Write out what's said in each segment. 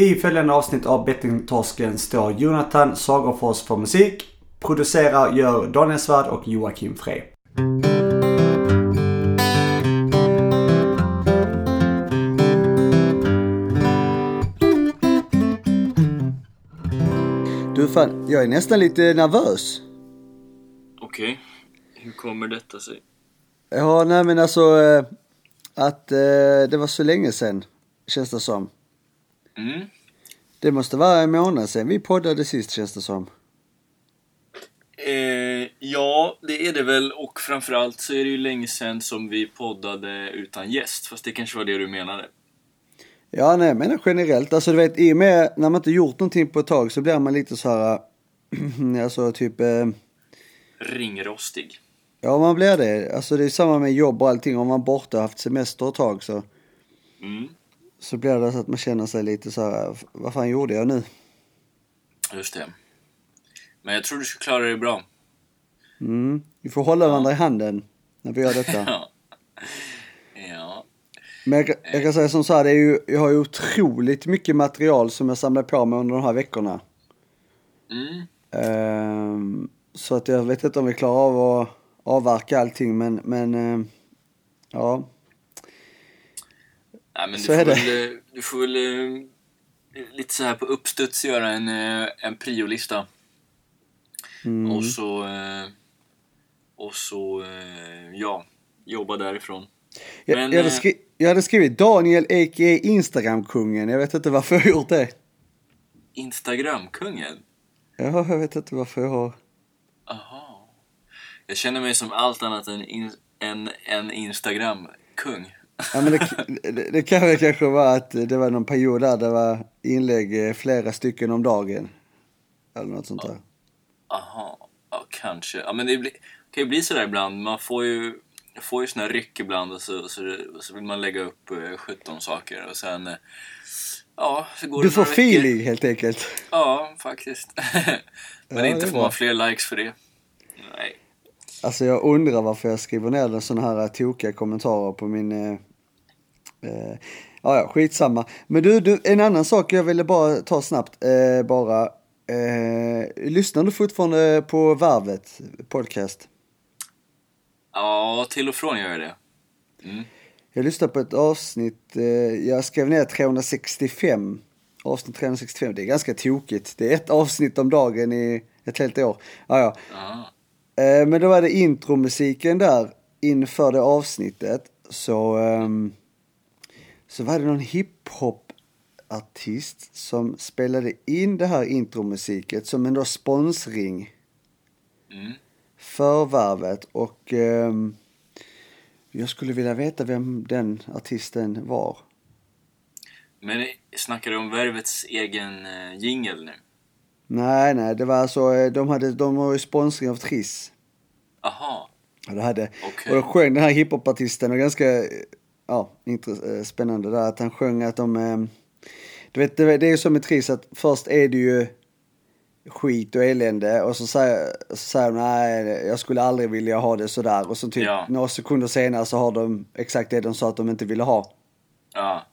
I följande avsnitt av Bettingtorsken står Jonathan Sagafors för musik. Producerar gör Daniel Svärd och Joakim Frey. Du fan, jag är nästan lite nervös. Okej, hur kommer detta sig? Ja, nej men alltså att det var så länge sedan, känns det som. Mm. Det måste vara en månad sedan vi poddade sist, känns det som. Ja, det är det väl. Och framförallt så är det ju länge sedan som vi poddade utan gäst. Fast det kanske var det du menade. Ja, nej, men generellt. Alltså du vet, i och med när man inte gjort någonting på ett tag så blir man lite så här alltså typ ringrostig. Ja, man blir det. Alltså det är samma med jobb och allting. Om man borta haft semester ett tag så så blir det så att man känner sig lite så här, vad fan gjorde jag nu? Just det. Men jag tror du skulle klara dig bra. Vi får hålla varandra i handen när vi gör detta. Ja. Men jag kan säga som så här, det är ju, jag har ju otroligt mycket material som jag samlar på mig under de här veckorna. Så att jag vet inte om vi klarar av att avverka allting, men ja. Nej, men du får väl lite så här på uppstuds göra en priolista. Och så ja, jobba därifrån. Men, jag hade skrivit Daniel a.k.a. Instagramkungen. Jag vet inte varför jag gjort det. Instagramkungen? Ja, jag vet inte varför jag har. Aha. Jag känner mig som allt annat än en Instagramkung. Ja, men det kanske var att det var någon period där det var inlägg flera stycken om dagen. Eller något sånt där. Aha, ja, kanske. Ja, men det kan ju bli så där ibland. Man får ju såna här ryck ibland och så vill man lägga upp 17 saker och sen ja, så går det. Du får feeling helt enkelt. Ja, faktiskt. Men ja, inte får man fler likes för det. Nej. Alltså jag undrar varför jag skriver ner såna här tokiga kommentarer på min ja, skitsamma. Men du, en annan sak jag ville bara ta snabbt lyssnar du fortfarande på Värvet podcast? Ja, till och från gör jag det. Jag lyssnade på ett avsnitt, jag skrev ner 365. Avsnitt 365, det är ganska tokigt. Det är ett avsnitt om dagen i ett helt år. Ja. Men då var det intromusiken där inför det avsnittet, så var det någon hiphop-artist som spelade in det här intromusiket som en då sponsring för Värvet, och jag skulle vilja veta vem den artisten var. Men snackar du om Värvets egen jingle nu? Nej, det var alltså, de var ju sponsring av Tris. Aha. Och då sjöng den här hiphopartisten, och ganska spännande där att han sjöng att de, du vet, det är ju som med Tris att först är det ju skit och elände, och så säger de nej, jag skulle aldrig vilja ha det sådär, och så typ några sekunder senare så har de exakt det de sa att de inte ville ha. Ja,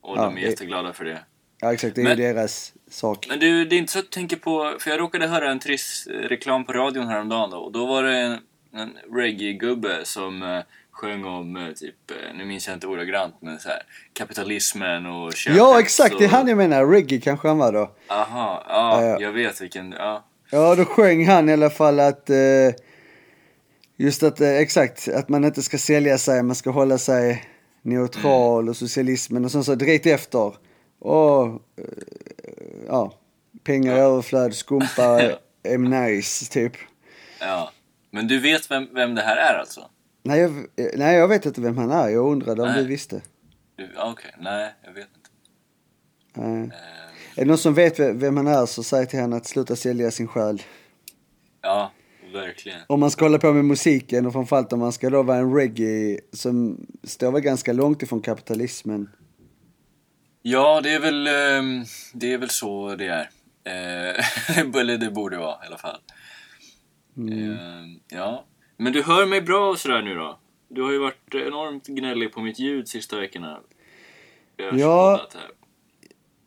och de är jätteglada för det. Ja, exakt, det är ju deras sak. Men du, det är inte så att du tänker på, för jag råkade höra en Tris-reklam på radion häromdagen då, och då var det en reggae-gubbe som sjöng om typ, nu minns jag inte ordagrant, men så här, kapitalismen och köpet. Ja, exakt, och det är han jag menar, reggae kanske han var då. Aha, ja, jag vet vilken, ja. Ja, då sjöng han i alla fall att just att, exakt, att man inte ska sälja sig, man ska hålla sig neutral och socialismen, och sen så direkt efter pengar överflöd, skumpa är nice typ. Ja, men du vet vem det här är alltså? Nej, jag vet inte vem han är. Jag undrade om du visste. Okej, nej, jag vet inte. Är det någon som vet vem han är så säg till henne att sluta sälja sin själ. Ja, verkligen. Om man ska hålla på med musiken, och framförallt om man ska då vara en reggae som står väl ganska långt ifrån kapitalismen. Ja, det är väl så det är. Eller det borde vara i alla fall. Ja. Men du hör mig bra och sådär nu då? Du har ju varit enormt gnällig på mitt ljud sista veckorna. Ja,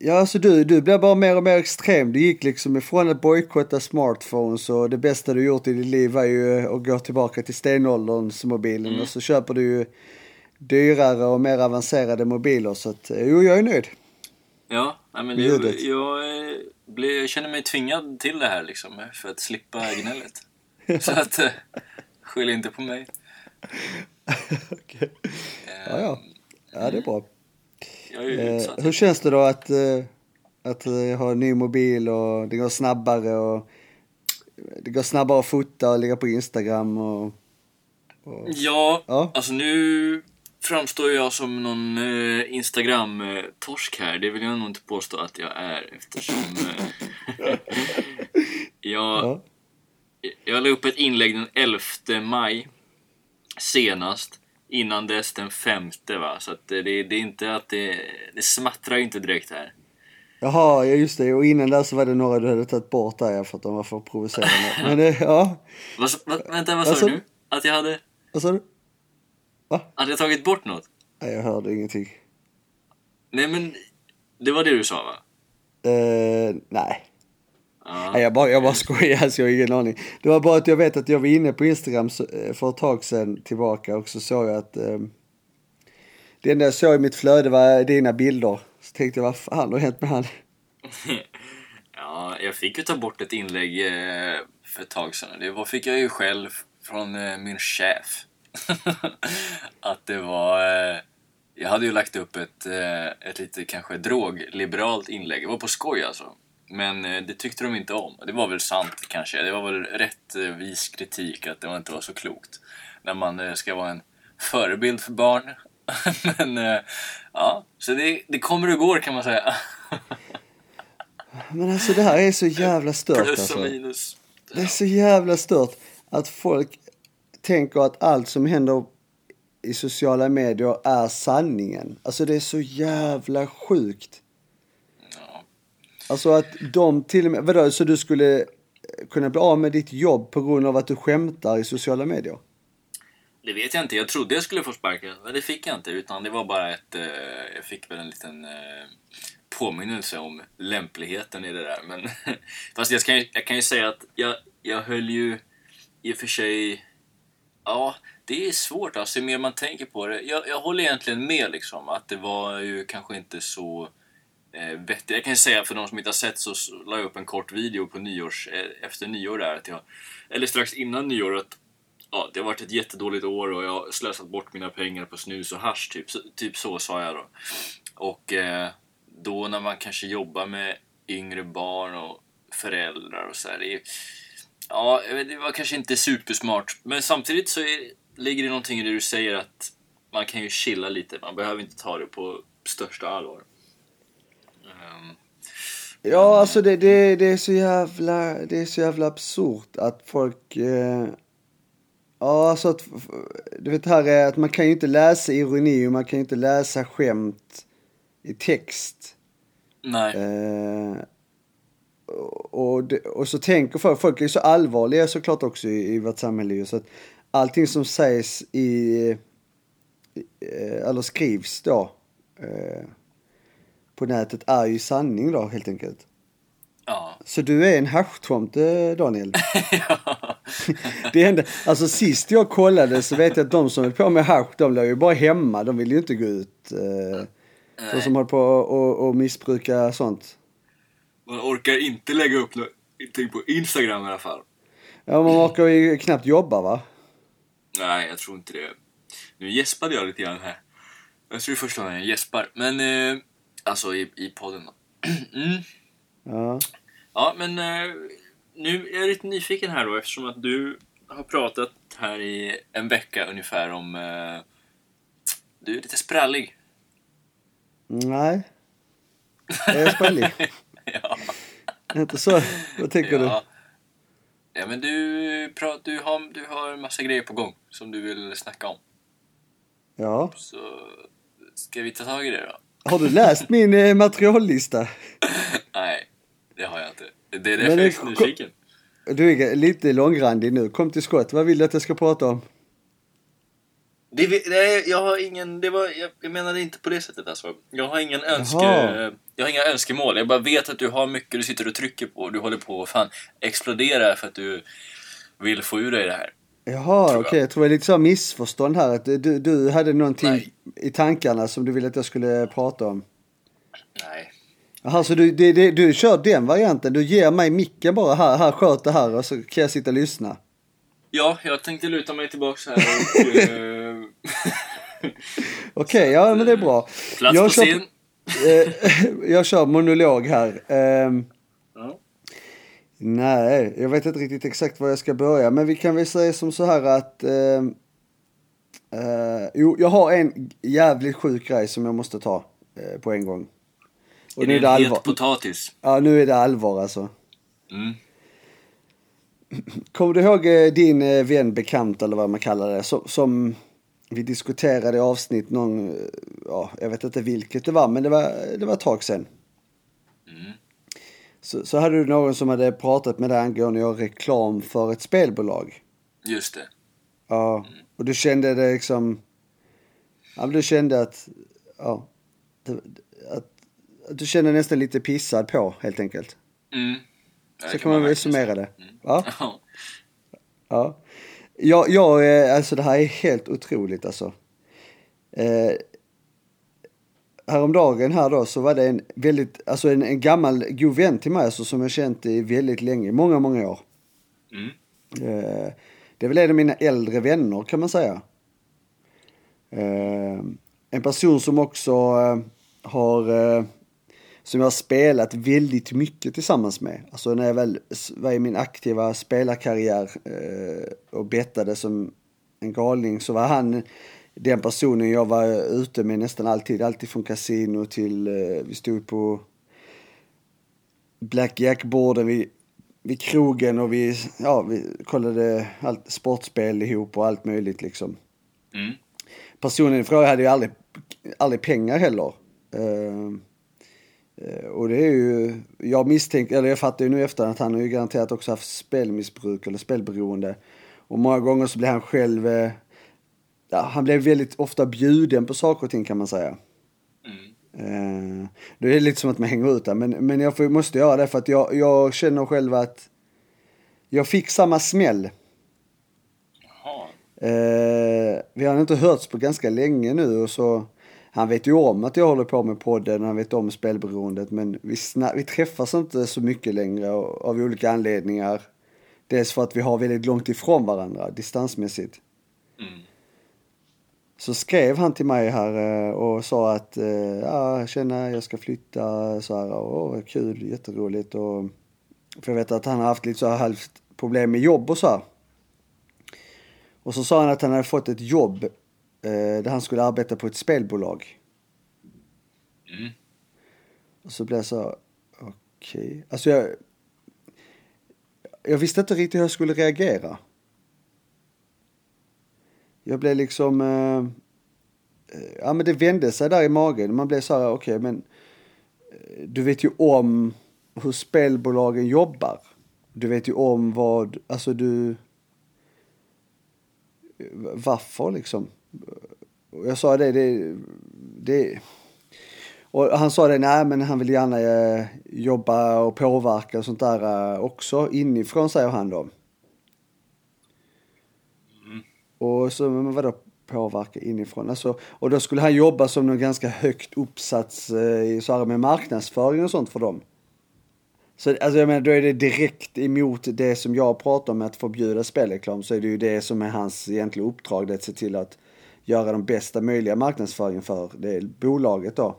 Ja, alltså du blev bara mer och mer extrem. Du gick liksom ifrån att bojkotta smartphones och det bästa du gjort i ditt liv var ju att gå tillbaka till stenålderns mobilen och så köper du ju dyrare och mer avancerade mobiler. Så att, jo, jag är nöjd. Ja, men jag känner mig tvingad till det här liksom för att slippa gnället. Så att skyll inte på mig. Okej. Ja, det är bra. Hur känns det då att ha en ny mobil och det går snabbare och att fota och lägga på Instagram och... Ja, alltså nu framstår jag som någon Instagram-torsk här. Det vill jag nog inte påstå att jag är, eftersom jag la upp ett inlägg den 11 maj senast. Innan dess den 5:e, va? Så att det är inte att det smattrar inte direkt här. Jaha, just det. Och innan där så var det några du hade tagit bort där för att de var för provocerande. Men ja. Vänta, vad sa du? Att jag hade... Vad sa du? Va? Att jag tagit bort något? Nej, jag hörde ingenting. Nej, men det var det du sa, va? Nej. Nej, jag bara skojar, alltså, jag har ingen aning. Det var bara att jag vet att jag var inne på Instagram för ett tag sedan tillbaka och så såg jag att det enda jag såg i mitt flöde var dina bilder. Så tänkte jag, vad fan har hänt med han? Ja, jag fick ju ta bort ett inlägg för ett tag sedan. Det fick jag ju själv från min chef. Att det var... jag hade ju lagt upp ett lite kanske drogliberalt inlägg. Det var på skoj alltså. Men det tyckte de inte om. Det var väl sant kanske. Det var väl rättvis kritik att det inte var så klokt. När man ska vara en förebild för barn. Men ja, så det kommer och går, kan man säga. Men alltså det här är så jävla stört. Plus och minus. Alltså. Det är så jävla stört att folk tänker att allt som händer i sociala medier är sanningen. Alltså det är så jävla sjukt. Alltså att de till och med... Vadå, så du skulle kunna bli av med ditt jobb på grund av att du skämtar i sociala medier? Det vet jag inte. Jag trodde jag skulle få sparka. Men det fick jag inte. Utan det var bara jag fick väl en liten påminnelse om lämpligheten i det där. Men, fast jag kan ju säga att jag höll ju i och för sig... Ja, det är svårt. Alltså, ju mer man tänker på det. Jag håller egentligen med liksom. Att det var ju kanske inte så... Jag kan ju säga för de som inte har sett, så la jag upp en kort video på efter nyår där, att eller strax innan nyår, att ja, det har varit ett jättedåligt år och jag har slösat bort mina pengar på snus och hasch, typ så sa jag då. Och då när man kanske jobbar med yngre barn och föräldrar och så här, det var kanske inte supersmart. Men samtidigt så ligger det någonting i det du säger, att man kan ju chilla lite. Man behöver inte ta det på största allvar. Ja, alltså det är så jävla absurt att folk alltså att, du vet, här är att man kan ju inte läsa ironi och man kan ju inte läsa skämt i text. Nej. Och så tänker folk är så allvarliga såklart också i vårt samhälle, så att allting som sägs eller skrivs då på nätet är ju sanning då, helt enkelt. Ja. Så du är en haschtomte, Daniel. Ja. Det hände. Alltså sist jag kollade så vet jag att de som höll på med hasch, de låg ju bara hemma. De ville ju inte gå ut. De som höll på och missbruka sånt. Man orkar inte lägga upp någonting på Instagram i alla fall. Ja, man orkar ju knappt jobba, va? Nej, jag tror inte det. Nu gäspade jag lite grann här. Jag tror det är första gången jag gäspar. Men... alltså i podden då. Ja, men nu är jag lite nyfiken här då, eftersom att du har pratat här i en vecka ungefär om du är lite sprallig. Nej. Jag är sprallig. Ja. Inte så. Vad tänker du? Ja, men du har en massa grejer på gång som du vill snacka om. Ja. Så ska vi ta tag i det då? Har du läst min materiallista? Nej, det har jag inte. Det är därför jag är nyfiken. Du är lite långrandig nu. Kom till skott. Vad vill du att jag ska prata om? Jag menade inte på det sättet alltså. Jag har ingen Jag har inga önskemål. Jag bara vet att du har mycket du sitter och trycker på. Och du håller på att fan explodera för att du vill få ur dig det här. Jaha, okej. Okay. Jag tror det är lite så missförstånd här. Att du hade någonting i tankarna som du ville att jag skulle prata om. Nej. Jaha, så du kör den varianten. Du ger mig micken bara här sköt det här. Och så kan jag sitta och lyssna. Ja, jag tänkte luta mig tillbaka här och... Okej, ja men det är bra. Plats jag på scen. Jag kör monolog här. Nej, jag vet inte riktigt exakt var jag ska börja. Men vi kan väl säga som så här att jo, jag har en jävligt sjuk grej som jag måste ta på en gång. Och är nu det allvar. Potatis? Ja, nu är det allvar alltså. Mm. Kommer du ihåg din vän, bekant eller vad man kallar det, som vi diskuterade i avsnitt någon, ja, jag vet inte vilket det var, men det var ett tag sedan. Mm. Så hade du någon som hade pratat med dig angående reklam för ett spelbolag. Just det. Ja, och du kände det liksom, ja, men du kände att, ja, att du kände nästan lite pissad på, helt enkelt. Mm. Så kan man väl summera det. Mm. Ja. Ja. Ja, alltså det här är helt otroligt alltså. Häromdagen här då så var det en väldigt, alltså en gammal god vän till mig alltså, som jag känt i väldigt länge, många år. Mm. Det är väl en av mina äldre vänner kan man säga. En person som också har som jag har spelat väldigt mycket tillsammans med. Alltså när jag väl var i min aktiva spelarkarriär och bettade som en galning, så var han den personen jag var ute med nästan alltid. Alltid från kasino till, vi stod på blackjackborden vid krogen och vi kollade allt, sportspel ihop och allt möjligt liksom. Mm. Personen i fråga hade ju aldrig pengar heller. Och det är ju, jag fattar ju nu efter att han har ju garanterat också haft spelmissbruk eller spelberoende. Och många gånger så blev han själv, han blev väldigt ofta bjuden på saker och ting kan man säga. Mm. Det är lite som att man hänger ut där, men jag måste göra det för att jag känner själv att jag fick samma smäll. Vi har inte hörts på ganska länge nu och så. Han vet ju om att jag håller på med podden, han vet om spelberoendet, men vi träffas inte så mycket längre av olika anledningar. Dels för att vi har väldigt långt ifrån varandra, distansmässigt. Mm. Så skrev han till mig här och sa att ja, jag ska flytta så här, och kul, jätteroligt. Och, för jag vet att han har haft lite så här halvt problem med jobb och så här. Och så sa han att han hade fått ett jobb där han skulle arbeta på ett spelbolag. Mm. Och så blev jag så okej. Alltså jag visste inte riktigt hur jag skulle reagera. Jag blev liksom ja, men det vände sig där i magen. Man blev så här okej, men du vet ju om hur spelbolagen jobbar. Du vet ju om vad, alltså du, varför liksom. Jag sa det. Och han sa det, nej men han vill gärna jobba och påverka och sånt där också inifrån, säger han då. Mm. Och så, men vadå påverka inifrån? Alltså, och då skulle han jobba som någon ganska högt uppsats så här med marknadsföring och sånt för dem. Så alltså, jag menar, då är det direkt emot det som jag pratar om, att förbjuda spelreklam, så är det ju det som är hans egentliga uppdrag, det att se till att göra de bästa möjliga marknadsföringen för det bolaget då.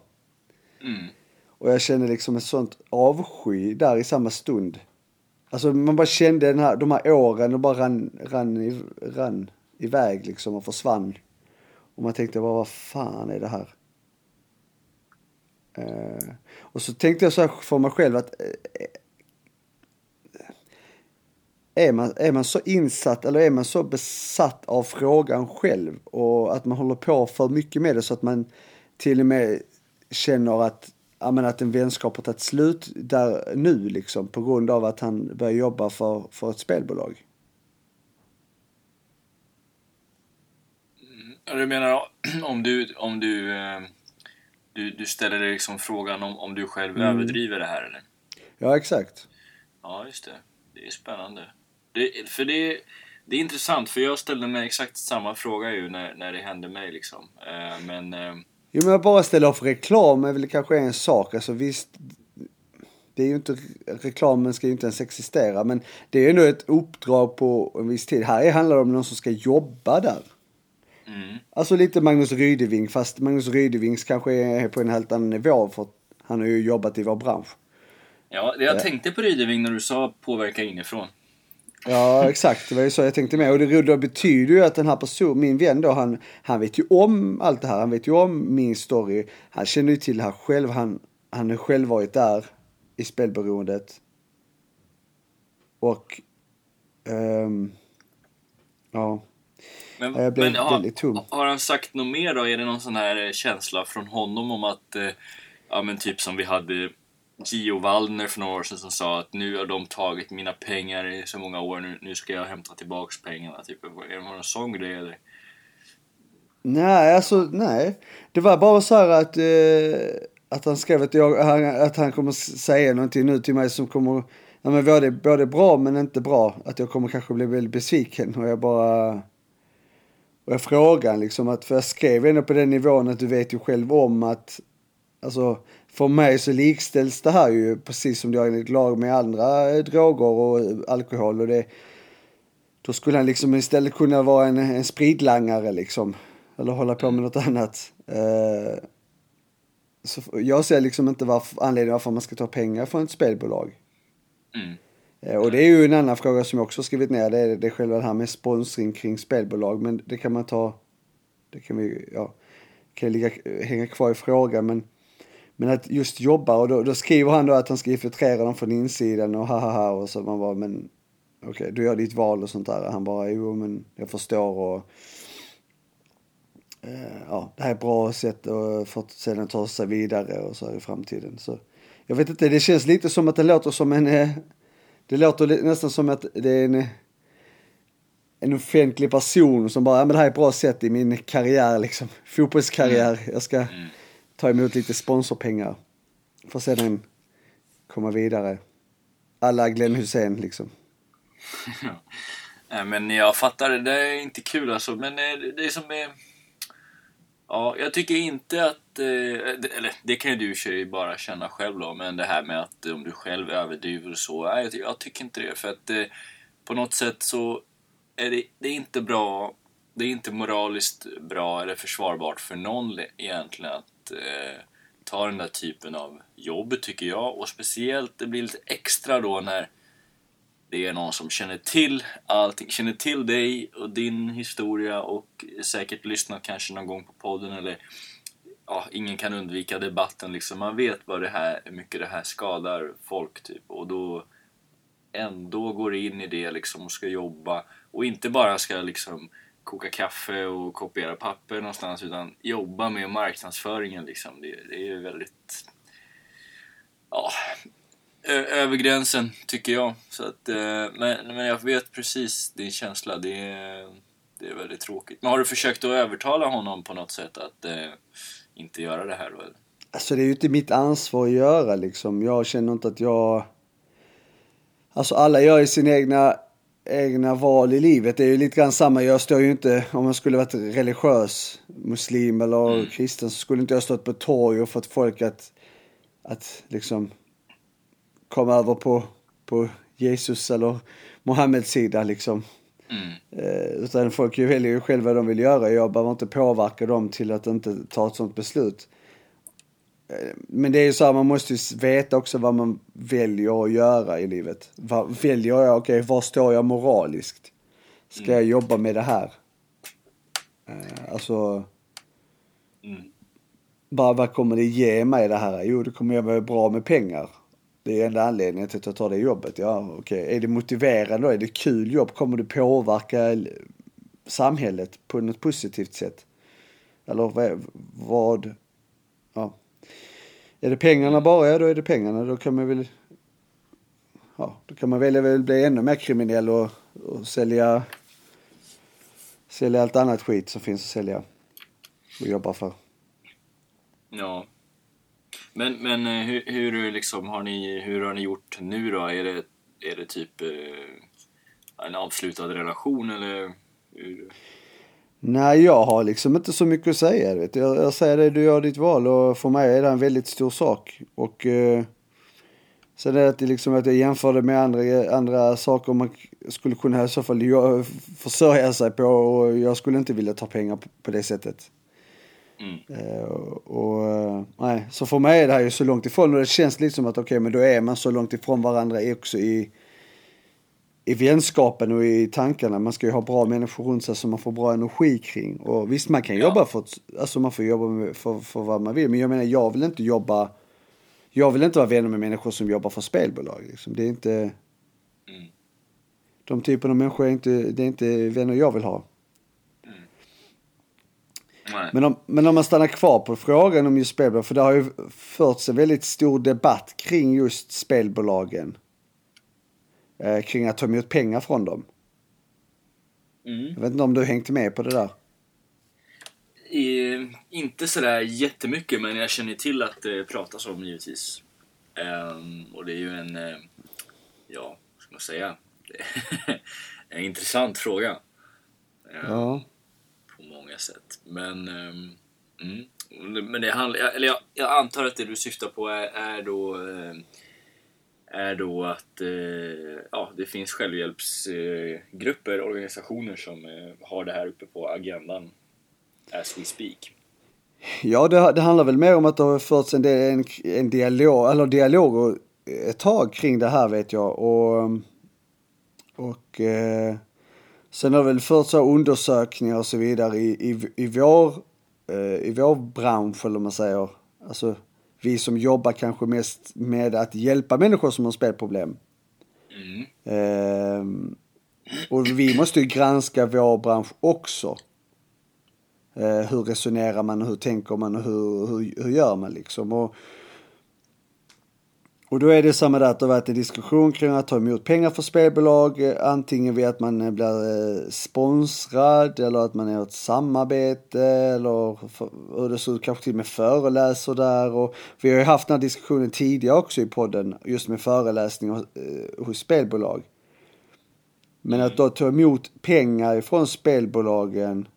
Mm. Och jag kände liksom ett sånt avsky där i samma stund. Alltså man bara kände de här åren och bara rann iväg liksom och försvann. Och man tänkte bara, vad fan är det här? Och så tänkte jag så här för mig själv att är man så insatt eller är man så besatt av frågan själv och att man håller på för mycket med det så att man till och med känner att, jag menar, att en vänskap har tagit slut där nu liksom, på grund av att han börjar jobba för ett spelbolag. Du menar om du Du ställer dig liksom frågan om du själv överdriver det här eller? Ja, exakt. Ja, just det. Det är spännande. Det är intressant, för jag ställde mig exakt samma fråga ju när det hände mig liksom. Jo, men jag bara ställer upp reklam är väl kanske en sak. Alltså visst, det är ju inte, reklamen ska ju inte ens existera, men det är ju ett uppdrag på en viss tid. Här handlar det om någon som ska jobba där. Mm. Alltså lite Magnus Rydving, fast Magnus Rydving kanske är på en helt annan nivå, för han har ju jobbat i vår bransch. Ja, jag tänkte på Rydving när du sa påverka inifrån. Ja, exakt. Det var ju så jag tänkte med. Och det betyder ju att den här personen, min vän då, han vet ju om allt det här. Han vet ju om min story. Han känner ju till det här själv. Han har själv varit där i spelberoendet. Och ja. Men har han sagt något mer då? Är det någon sån här känsla från honom om att ja, men typ som vi hade Gio Valner för några år sedan som sa att nu har de tagit mina pengar i så många år, nu ska jag hämta tillbaks pengarna typ. Är det någon sån grej eller? Nej, alltså nej. Det var bara så här att han skrev att han kommer säga någonting nu till mig som kommer, ja, men både bra men inte bra, att jag kommer kanske bli väldigt besviken. Och jag bara, och jag frågar liksom, att för jag skrev ändå på den nivån att du vet ju själv om att, alltså för mig så likställs det här ju precis som det är ett lag med andra droger och alkohol, och det, då skulle han liksom istället kunna vara en spritlangare liksom, eller hålla på med något annat. Så jag ser liksom inte anledningen varför man ska ta pengar från ett spelbolag. Mm. Och det är ju en annan fråga som jag också skrivit ner, det är själva det här med sponsring kring spelbolag, men det kan man ta, det kan vi, ja, kan hänga kvar i frågan, men att just jobba, och då skriver han då att han ska infiltrera dem från insidan och haha, och så man bara, men okej, du gör ditt val och sånt där. Han bara, jo men jag förstår, och ja, det här är ett bra sätt för att sedan ta sig vidare och så i framtiden. Så jag vet inte, det känns lite som att det låter som det låter nästan som att det är en offentlig person som bara, ja men det här är ett bra sätt i min karriär liksom, fotbollskarriär, jag ska ta emot lite sponsorpengar för sedan komma vidare. Alla Glenn Hussein liksom. Nej, men jag fattar det är inte kul alltså, men det är som är, ja, jag tycker inte att eller det kan ju du ju bara känna själv då, men det här med att om du själv överdriver så, nej, jag tycker inte det, för att på något sätt så är det är inte bra, det är inte moraliskt bra eller försvarbart för någon egentligen att ta den där typen av jobb, tycker jag. Och speciellt det blir lite extra då när det är någon som känner till allting, känner till dig och din historia, och säkert lyssnat kanske någon gång på podden, eller ja, ingen kan undvika debatten liksom. Man vet vad det här, hur mycket det här skadar folk typ, och då ändå går in i det liksom och ska jobba, och inte bara ska liksom koka kaffe och kopiera papper någonstans, utan jobba med marknadsföringen liksom. Det är ju väldigt, ja, över gränsen tycker jag. Så att, men jag vet precis din känsla, det är väldigt tråkigt. Men har du försökt att övertala honom på något sätt att inte göra det här då? Alltså det är ju inte mitt ansvar att göra liksom. Jag känner inte att jag, alltså alla gör ju sina egna val i livet. Det är ju lite grann samma. Jag står ju inte, om jag skulle varit religiös, muslim eller kristen, så skulle inte jag stått på torg och fått folk att liksom komma över på Jesus eller Mohammeds sida liksom. Utan folk väljer ju själva vad de vill göra. Jag behöver inte påverka dem till att inte ta ett sånt beslut. Men det är ju så här, man måste ju veta också vad man väljer att göra i livet. Vad väljer jag? Okej, var står jag moraliskt? Ska jag jobba med det här? Alltså bara vad kommer det ge mig det här? Jo, det kommer jag vara bra med pengar. Det är enda anledningen till att jag tar det jobbet. Ja, okej. Är det motiverande då? Är det kul jobb? Kommer det påverka samhället på något positivt sätt? Eller vad? Ja. Är det pengarna bara? Ja, då är det pengarna. Då kan man väl, ja, då kan man väl bli ännu mer kriminell och sälja allt annat skit som finns att sälja och jobba för. Ja, Men hur liksom har ni gjort nu då? Är det typ en avslutad relation eller hur? Nej, jag har liksom inte så mycket att säga. Vet du. Jag säger det, du gör ditt val, och för mig är det en väldigt stor sak. Och sen är det liksom att jag jämför det med andra saker man skulle kunna i så fall försörja sig på, och jag skulle inte vilja ta pengar på det sättet. Mm. Och nej, så för mig är det här ju så långt ifrån, och det känns liksom att okej, men då är man så långt ifrån varandra också i vänskapen och i tankarna. Man ska ju ha bra människor runt sig som man får bra energi kring. Och visst, man kan jobba för, alltså man får jobba för vad man vill, men jag menar, jag vill inte vara vänner med människor som jobbar för spelbolag liksom. Det är inte de typen av människor är inte vänner jag vill ha. Men om man stannar kvar på frågan om just spelbolag, för det har ju förts en väldigt stor debatt kring just spelbolagen, kring att ta emot pengar från dem. Jag vet inte om du hängt med på det där. Inte sådär jättemycket, men jag känner till att det pratas om givetvis. Och det är ju en vad ska man säga, en intressant fråga. Ja, många sätt. Men det handlar, eller jag antar att det du syftar på är då att det finns självhjälpsgrupper, organisationer som har det här uppe på agendan as we speak. Ja, det handlar väl mer om att det har förts en dialog, eller dialoger ett tag kring det här, vet jag, och sen har väl förts undersökningar och så vidare i vår bransch, eller man säger. Alltså vi som jobbar kanske mest med att hjälpa människor som har spelproblem. Och vi måste ju granska vår bransch också. Hur resonerar man, hur tänker man, och hur gör man liksom. Och då är det samma där att det har varit en diskussion kring att ta emot pengar för spelbolag. Antingen vid att man blir sponsrad, eller att man är ett samarbete, eller hur det ser ut, kanske till med föreläsare där. Och vi har ju haft den här diskussionen tidigare också i podden, just med föreläsningar hos spelbolag. Men att då ta emot pengar från spelbolagen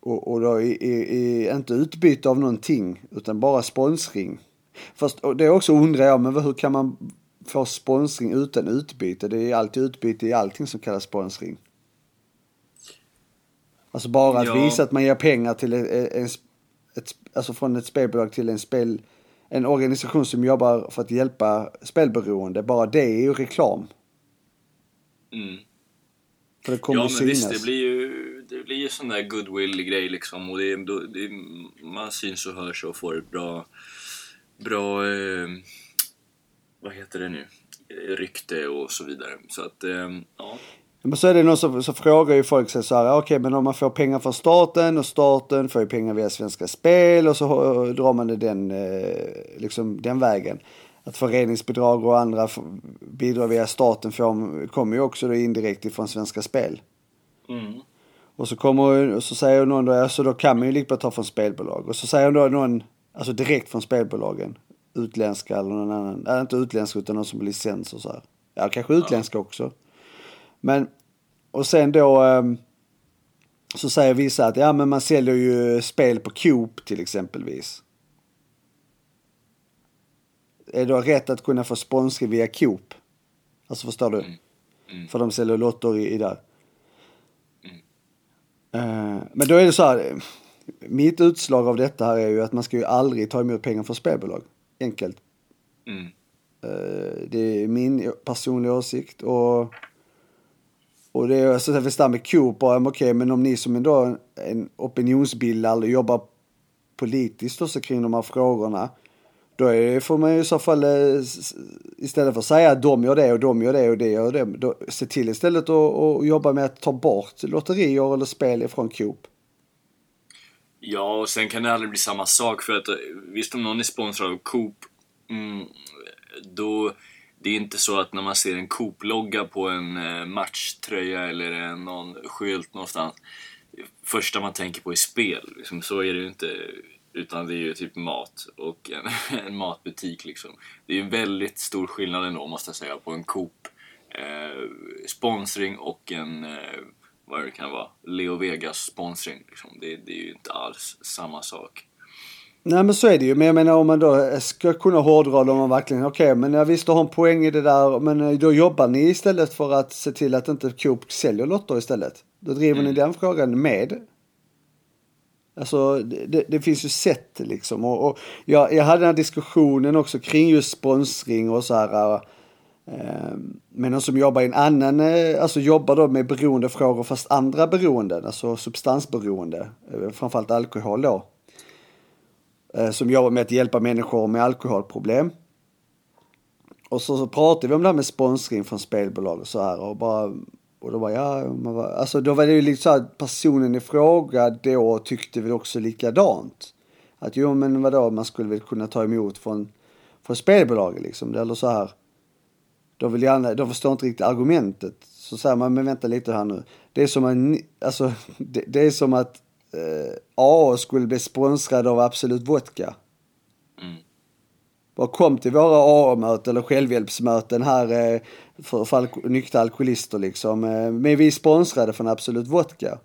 och då är inte utbyte av någonting, utan bara sponsring. Fast och det är också, undrar jag, men hur kan man få sponsring utan utbyte? Det är alltid utbyte i allting som kallas sponsring. Alltså bara att visa att man ger pengar till alltså från ett spelbolag till en organisation som jobbar för att hjälpa spelberoende. Bara det är ju reklam. För det kommer att synas. Visst, det blir ju sån där goodwill-grej liksom, och det man syns och hörs och får ett bra vad heter det nu, rykte och så vidare, så att Men så är det någon som frågar ju folk så här, okej, men om man får pengar från staten, och staten får ju pengar via Svenska Spel, och så drar man det liksom den vägen. Att föreningsbidrag och andra bidrag via staten kommer ju också då indirekt ifrån Svenska Spel. Och så säger någon då, alltså då kan man ju lika ta från spelbolag. Och så säger då någon, alltså direkt från spelbolagen, utländska eller någon annan. Nej, inte utländska, utan någon som har licens och så här. Ja, kanske utländska också. Men, och sen då så säger vissa att men man säljer ju spel på Coop till exempelvis. Är det rätt att kunna få sponsring via Coop? Alltså, förstår du? För de säljer lotter i där. Men då är det så här, mitt utslag av detta här är ju att man ska ju aldrig ta emot pengar från spelbolag. Enkelt. Det är min personliga åsikt, och det är så att jag förstår med Coop, och okej, men om ni som ändå en opinionsbildare jobbar politiskt och så kring de här frågorna, då får man ju i så fall, istället för att säga att de gör det och de gör det och det gör det, då se till istället att jobba med att ta bort lotterier eller spel ifrån Coop. Ja, och sen kan det aldrig bli samma sak, för att visst, om någon är sponsrad av Coop, då det är inte så att när man ser en Coop-logga på en matchtröja eller någon skylt någonstans, första man tänker på är spel. Liksom, så är det ju inte Utan det är ju typ mat och en matbutik liksom. Det är ju en väldigt stor skillnad ändå, måste jag säga, på en Coop sponsring och en vad det kan vara, Leo Vegas sponsring liksom. Det är ju inte alls samma sak. Nej, men så är det ju. Men jag menar, om man då ska kunna hårdra dem, man verkligen, okej, men jag visste ha en poäng i det där, men då jobbar ni istället för att se till att inte Coop säljer lotter istället. Då driver ni den frågan med. Alltså, det finns ju sätt liksom. Och jag hade den här diskussionen också kring just sponsring och så här. Men de som jobbar i en annan, alltså jobbar då med beroendefrågor fast andra beroenden, alltså substansberoende, framförallt alkohol då. Som jobbar med att hjälpa människor med alkoholproblem. Och så pratade vi om det här med sponsring från spelbolag och så här. Och då var alltså då var det ju liksom så att personen i fråga då tyckte vi också likadant. Att jo, men vadå, man skulle väl kunna ta emot från spelbolaget liksom. Eller så här. De förstår inte riktigt argumentet. Så säger man, men vänta lite här nu. Det är som att, alltså, det är som att A skulle bli sponsrad av Absolut Vodka. Bara kom till våra AA-möten eller självhjälpsmöten här för nyktra alkoholister liksom. Men vi sponsrade från Absolut Vodka.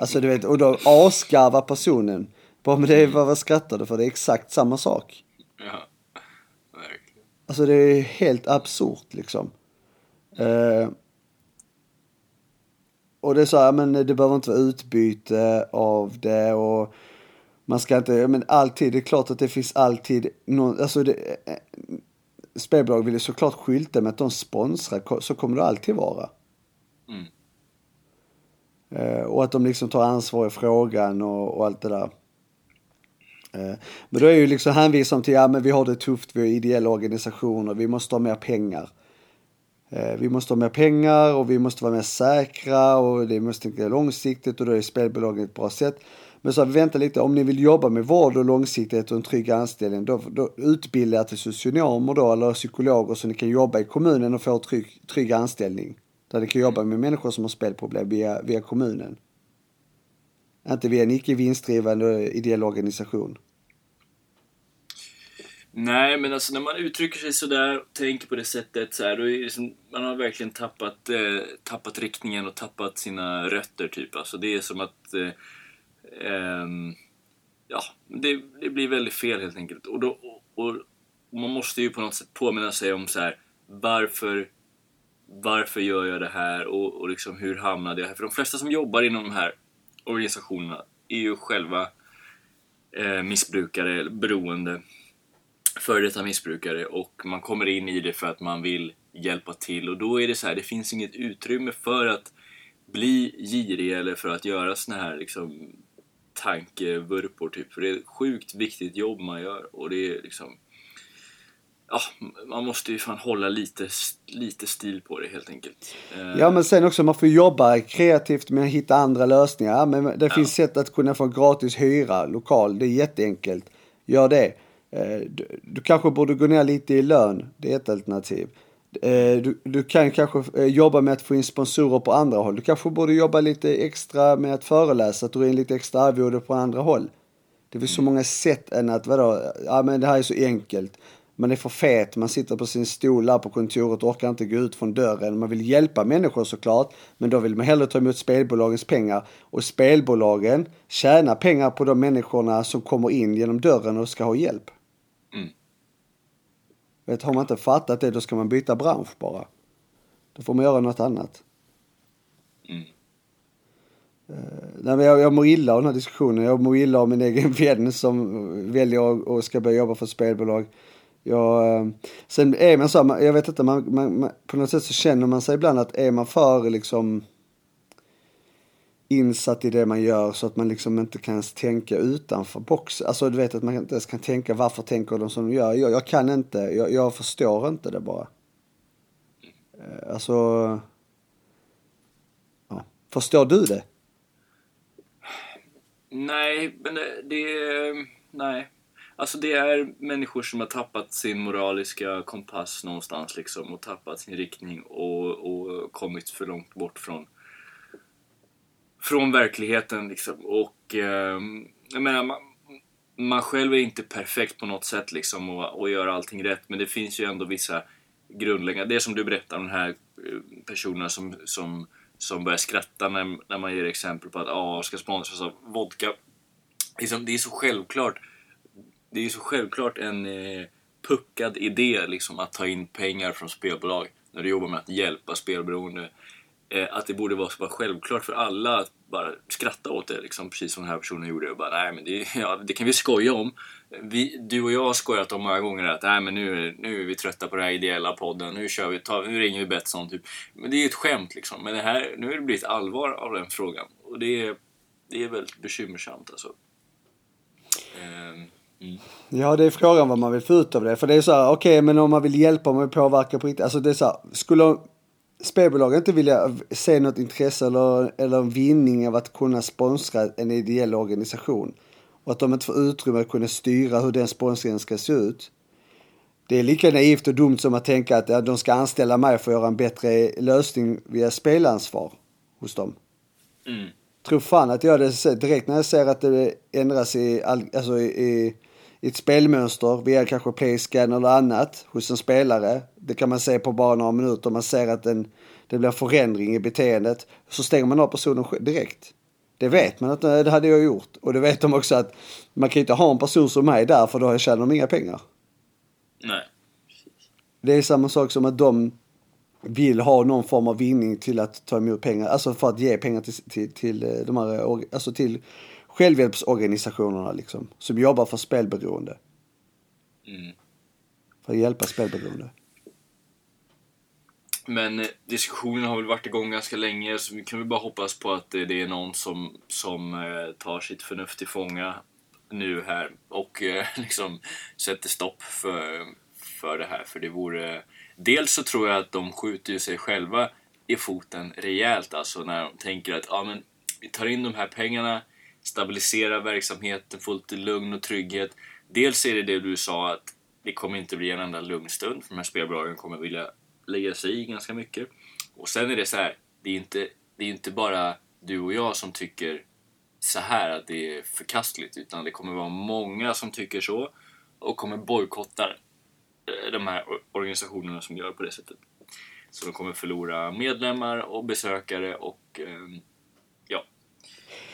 Alltså du vet, och då askarvar personen. Bara med det, vad skrattade för? Det är exakt samma sak. Ja, verkligen. Alltså det är helt absurt liksom. Och det är så här, men det behöver inte vara utbyte av det och man ska inte, men alltid, det är klart att det finns alltid någon, alltså spelbolag vill ju såklart skylta med att de sponsrar, så kommer det alltid vara. Och att de liksom tar ansvar i frågan och allt det där. Men då är ju liksom hänvisar till, ja men vi har det tufft, vi är ideella organisationer, vi måste ha mer pengar. Vi måste ha mer pengar och vi måste vara mer säkra och det måste vara långsiktigt och då är spelbolaget ett bra sätt. Men så vänta lite, om ni vill jobba med vård och långsiktighet och en trygg anställning, då utbilda er till socionomer då, eller psykologer så ni kan jobba i kommunen och få en trygg anställning. Där ni kan jobba med människor som har spelproblem via kommunen. Inte via en icke-vinstdrivande ideell organisation. Nej, men alltså när man uttrycker sig så där och tänker på det sättet så här, då är det som, man har verkligen tappat riktningen och tappat sina rötter typ. Alltså det är som att det blir väldigt fel helt enkelt. Och då och man måste ju på något sätt påminna sig om så här, varför gör jag det här och liksom hur hamnade jag här? För de flesta som jobbar inom de här organisationerna är ju själva missbrukare eller beroende. För detta missbrukare, och man kommer in i det för att man vill hjälpa till, och då är det så här, det finns inget utrymme för att bli girig eller för att göra såna här liksom tankevurpor typ, för det är ett sjukt viktigt jobb man gör, och det är liksom, ja, man måste ju fan hålla lite stil på det helt enkelt. Ja, men sen också man får jobba kreativt med att hitta andra lösningar, men det finns sätt att kunna få gratis hyra lokal, det är jätteenkelt, gör det. Du kanske borde gå ner lite i lön. Det är ett alternativ. Du kan kanske jobba med att få in sponsorer på andra håll. Du kanske borde jobba lite extra med att föreläsa, att du är in lite extra arvode på andra håll. Det finns så många sätt än att, men det här är så enkelt. Man är för fet, man sitter på sin stol på kontoret och orkar inte gå ut från dörren. Man vill hjälpa människor såklart, men då vill man hellre ta emot spelbolagens pengar. Och spelbolagen tjänar pengar på de människorna som kommer in genom dörren och ska ha hjälp. Har man inte fattat det, då ska man byta bransch bara. Då får man göra något annat. Jag mår illa av den här diskussionen. Jag mår illa av min egen vän som väljer och ska börja jobba för spelbolag. Sen är man så här, jag vet inte, man, på något sätt så känner man sig ibland att är man för liksom insatt i det man gör så att man liksom inte kan tänka utanför boxen. Alltså du vet att man inte ens kan tänka, varför tänker de som de gör? Jag kan inte, jag förstår inte det bara. Alltså ja. Förstår du det? Nej, men nej. Alltså det är människor som har tappat sin moraliska kompass någonstans liksom, och tappat sin riktning och kommit för långt bort från verkligheten liksom, och jag menar, man själv är inte perfekt på något sätt liksom, och gör allting rätt, men det finns ju ändå vissa grundläggande, det som du berättar om den här personerna som börjar skratta när man ger exempel på att ska sponsras av vodka. Liksom, det är så självklart en puckad idé liksom, att ta in pengar från spelbolag när du jobbar med att hjälpa spelberoende, att det borde vara så självklart för alla att bara skratta åt det liksom, precis som den här personen gjorde, och bara nej, men det kan vi skoja om. Du och jag har skojat om många gånger att nej, men nu är vi trötta på den här ideella podden, nu ringer vi Betsson typ. Men det är ju ett skämt liksom, men det här, nu är det blivit allvar av den frågan, och det är väldigt bekymmersamt alltså. Ja, det är frågan vad man vill få ut av det, för det är så här, okej, men om man vill hjälpa, om man vill påverka på riktigt, alltså det är så här, skulle spelbolagen inte vilja se något intresse eller en vinning av att kunna sponsra en ideell organisation, och att de inte får utrymme att kunna styra hur den sponsringen ska se ut, det är lika naivt och dumt som att tänka att de ska anställa mig för att göra en bättre lösning via spelansvar hos dem. Tror fan att jag det direkt när jag ser att det ändras i ett spelmönster via kanske playscan eller annat hos en spelare. Det kan man se på bara några minuter. Om man ser att det blir en förändring i beteendet, så stänger man av personen direkt. Det vet man att det hade jag gjort. Och det vet de också, att man kan inte ha en person som mig där, för då tjänar de inga pengar. Nej. Det är samma sak som att de vill ha någon form av vinning till att ta emot pengar, alltså för att ge pengar till de här, alltså till självhjälpsorganisationerna liksom, som jobbar för spelberoende. För att hjälpa spelberoende. Men diskussionen har väl varit igång ganska länge, så vi kan väl bara hoppas på att det är någon som tar sitt förnuft till fånga nu här och liksom sätter stopp för det här, för det vore... Dels så tror jag att de skjuter sig själva i foten rejält, alltså när de tänker att men vi tar in de här pengarna, stabiliserar verksamheten, får lite lugn och trygghet. Dels är det du sa, att det kommer inte bli en enda lugn stund, för de här spelbolagen kommer vilja lägga sig i ganska mycket. Och sen är det så här, det är inte bara du och jag som tycker så här att det är förkastligt, utan det kommer vara många som tycker så och kommer bojkotta de här organisationerna som gör på det sättet. Så de kommer förlora medlemmar och besökare och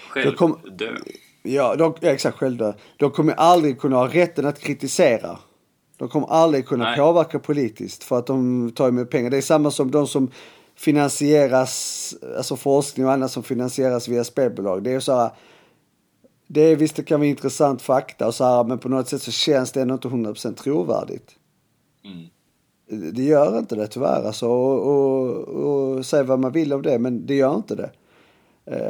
själv dö. Ja, exakt, själv dö. De kommer aldrig kunna ha rätten att kritisera. De kommer aldrig kunna påverka politiskt, för att de tar med pengar. Det är samma som de som finansieras, alltså forskning och annat som finansieras via spelbolag. Det är så här, visst det kan vara intressant fakta och så här, men på något sätt så känns det ändå inte 100% trovärdigt. Det gör inte det tyvärr alltså, och säga vad man vill om det, men det gör inte det.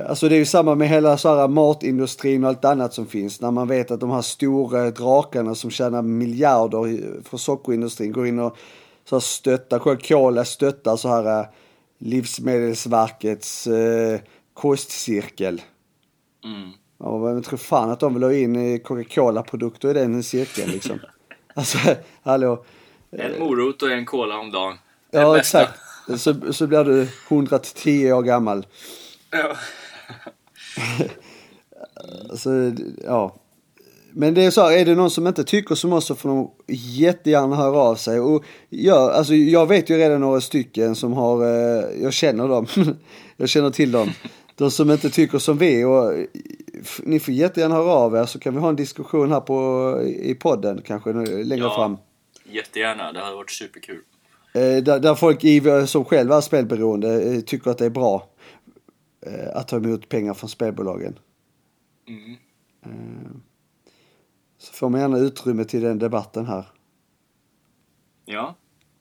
Alltså det är ju samma med hela så här matindustrin och allt annat som finns, när man vet att de här stora drakarna som tjänar miljarder från sockerindustrin går in och så här stöttar Coca-Cola, stöttar så här Livsmedelsverkets kostcirkel. Ja, men tror fan att de vill ha in Coca-Cola-produkter i den cirkeln liksom. Alltså, hallå. En morot och en cola om dagen. Ja, bästa. Exakt. Så blir du 110 år gammal. Ja. Alltså, ja. Men det är så här, är det någon som inte tycker som oss, så får de jättegärna höra av sig. Och alltså, jag vet ju redan några stycken som har... jag känner dem. Jag känner till dem. De som inte tycker som vi, och ni får jättegärna höra av er, så kan vi ha en diskussion här i podden kanske längre fram. Jättegärna, det hade varit superkul. Där folk som själva är spelberoende tycker att det är bra att ta emot pengar från spelbolagen. Så får man gärna utrymme till den debatten här. Ja,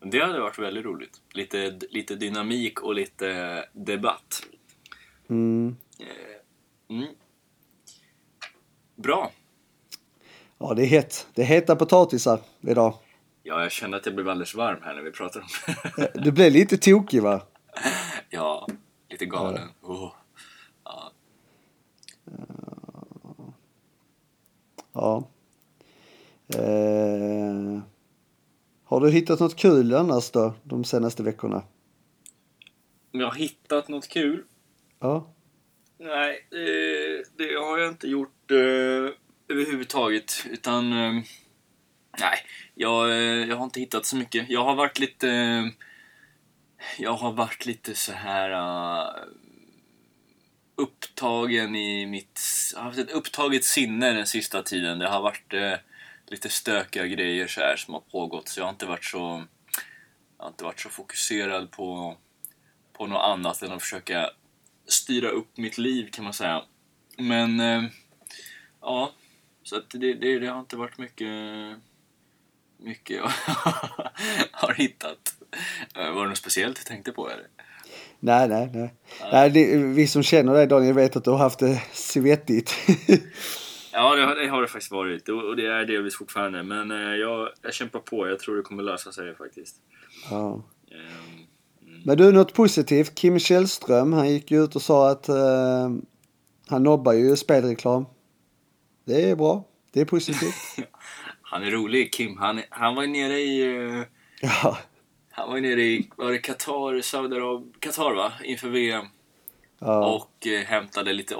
det hade varit väldigt roligt. Lite dynamik och lite debatt. Bra. Ja, det är hett. Det är heta potatisar idag. Ja, jag känner att jag blev alldeles varm här när vi pratar om det. Du blev lite tokig, va? Ja, lite galen. Ja. Har du hittat något kul annars då, de senaste veckorna? Jag har hittat något kul. Ja. Nej, det har jag inte gjort överhuvudtaget. Utan, nej, jag har inte hittat så mycket. Jag har varit lite så här upptagen i mitt... Jag har haft ett upptaget sinne den sista tiden. Det har varit lite stökiga grejer så här som har pågått. Så jag har inte varit så fokuserad på något annat än att försöka styra upp mitt liv, kan man säga. Men ja, så att det har inte varit mycket jag har hittat. Var det något speciellt du tänkte på, eller? Nej. Nej, vi som känner dig, Daniel, vet att du har haft det svettigt. Ja, det har det faktiskt varit. Och det är delvis fortfarande. Men jag kämpar på. Jag tror det kommer lösa sig faktiskt. Ja. Men du, något positivt. Kim Kjellström, han gick ut och sa att han nobbar ju spelreklam. Det är bra. Det är positivt. Han är rolig, Kim. Han var nere i... ja. Han var nere i, var det Qatar, Saudiarabien, Qatar va? Inför VM. Ja. Och hämtade lite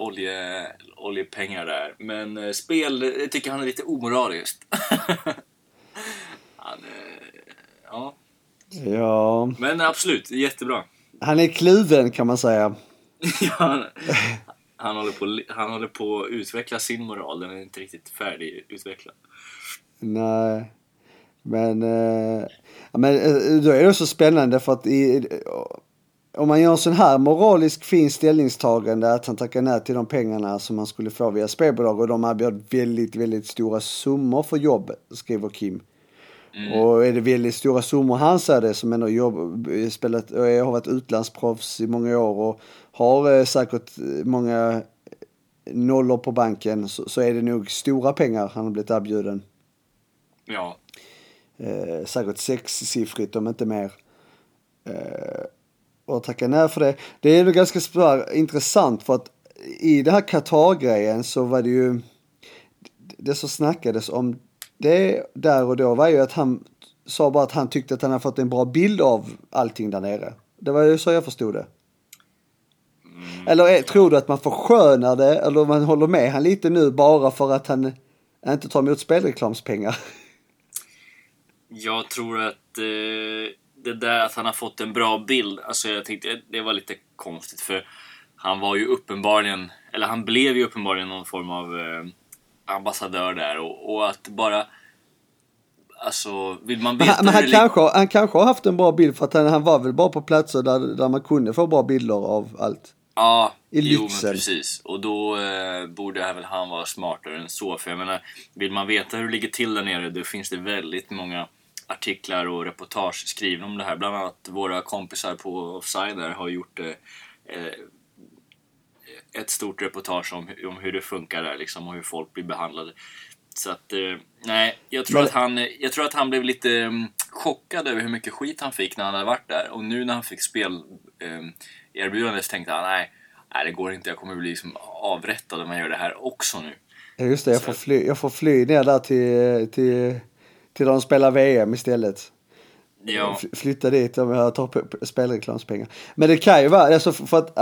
oljepengar där. Men spel, det tycker han är lite omoraliskt. Han, ja. Ja. Men absolut, jättebra. Han är kluven, kan man säga. Ja, han håller på att utveckla sin moral. Den är inte riktigt färdigutvecklad. Nej. Men då är det så spännande för att om man gör en sån här moralisk fin ställningstagande att han tackar nej till de pengarna som han skulle få via spelbolag, och de erbjöd väldigt, väldigt stora summor för jobb, skriver Kim. Mm. Och är det väldigt stora summor han säger det, som ändå har varit utlandsproffs i många år och har säkert många nollor på banken, så är det nog stora pengar han har blivit erbjuden. Ja. Säkert 6-siffrigt om inte mer, och tacka nej för det. Det är ju ganska intressant för att i det här Qatar-grejen så var det ju det som snackades om det där och då var ju att han sa bara att han tyckte att han hade fått en bra bild av allting där nere. Det var ju så jag förstod det. Eller tror du att man förskönar det, eller man håller med han lite nu bara för att han inte tar emot spelreklamspengar? Jag tror att det där att han har fått en bra bild, alltså jag tänkte det var lite konstigt, för han var ju uppenbarligen, eller han blev ju uppenbarligen någon form av ambassadör där, och att bara, alltså vill man veta. Men han kanske har haft en bra bild för att han var väl bara på platser där man kunde få bra bilder av allt. Ja, jo, men precis. Och då borde väl han vara smartare än så. För jag menar, vill man veta hur det ligger till där nere, då finns det väldigt många artiklar och reportage skrivna om det här. Bland annat våra kompisar på Offsider har gjort ett stort reportage om hur det funkar där liksom, och hur folk blir behandlade. Så att, nej, jag tror att han blev lite chockad över hur mycket skit han fick när han hade varit där. Och nu när han fick erbjudandet tänkte han, nej det går inte, jag kommer bli liksom avrättad om man gör det här också nu. Ja, just det, jag får fly ner där till de spelar VM istället. Ja. Flytta dit om jag tar spelreklamspengar. Men det kan ju vara, alltså för att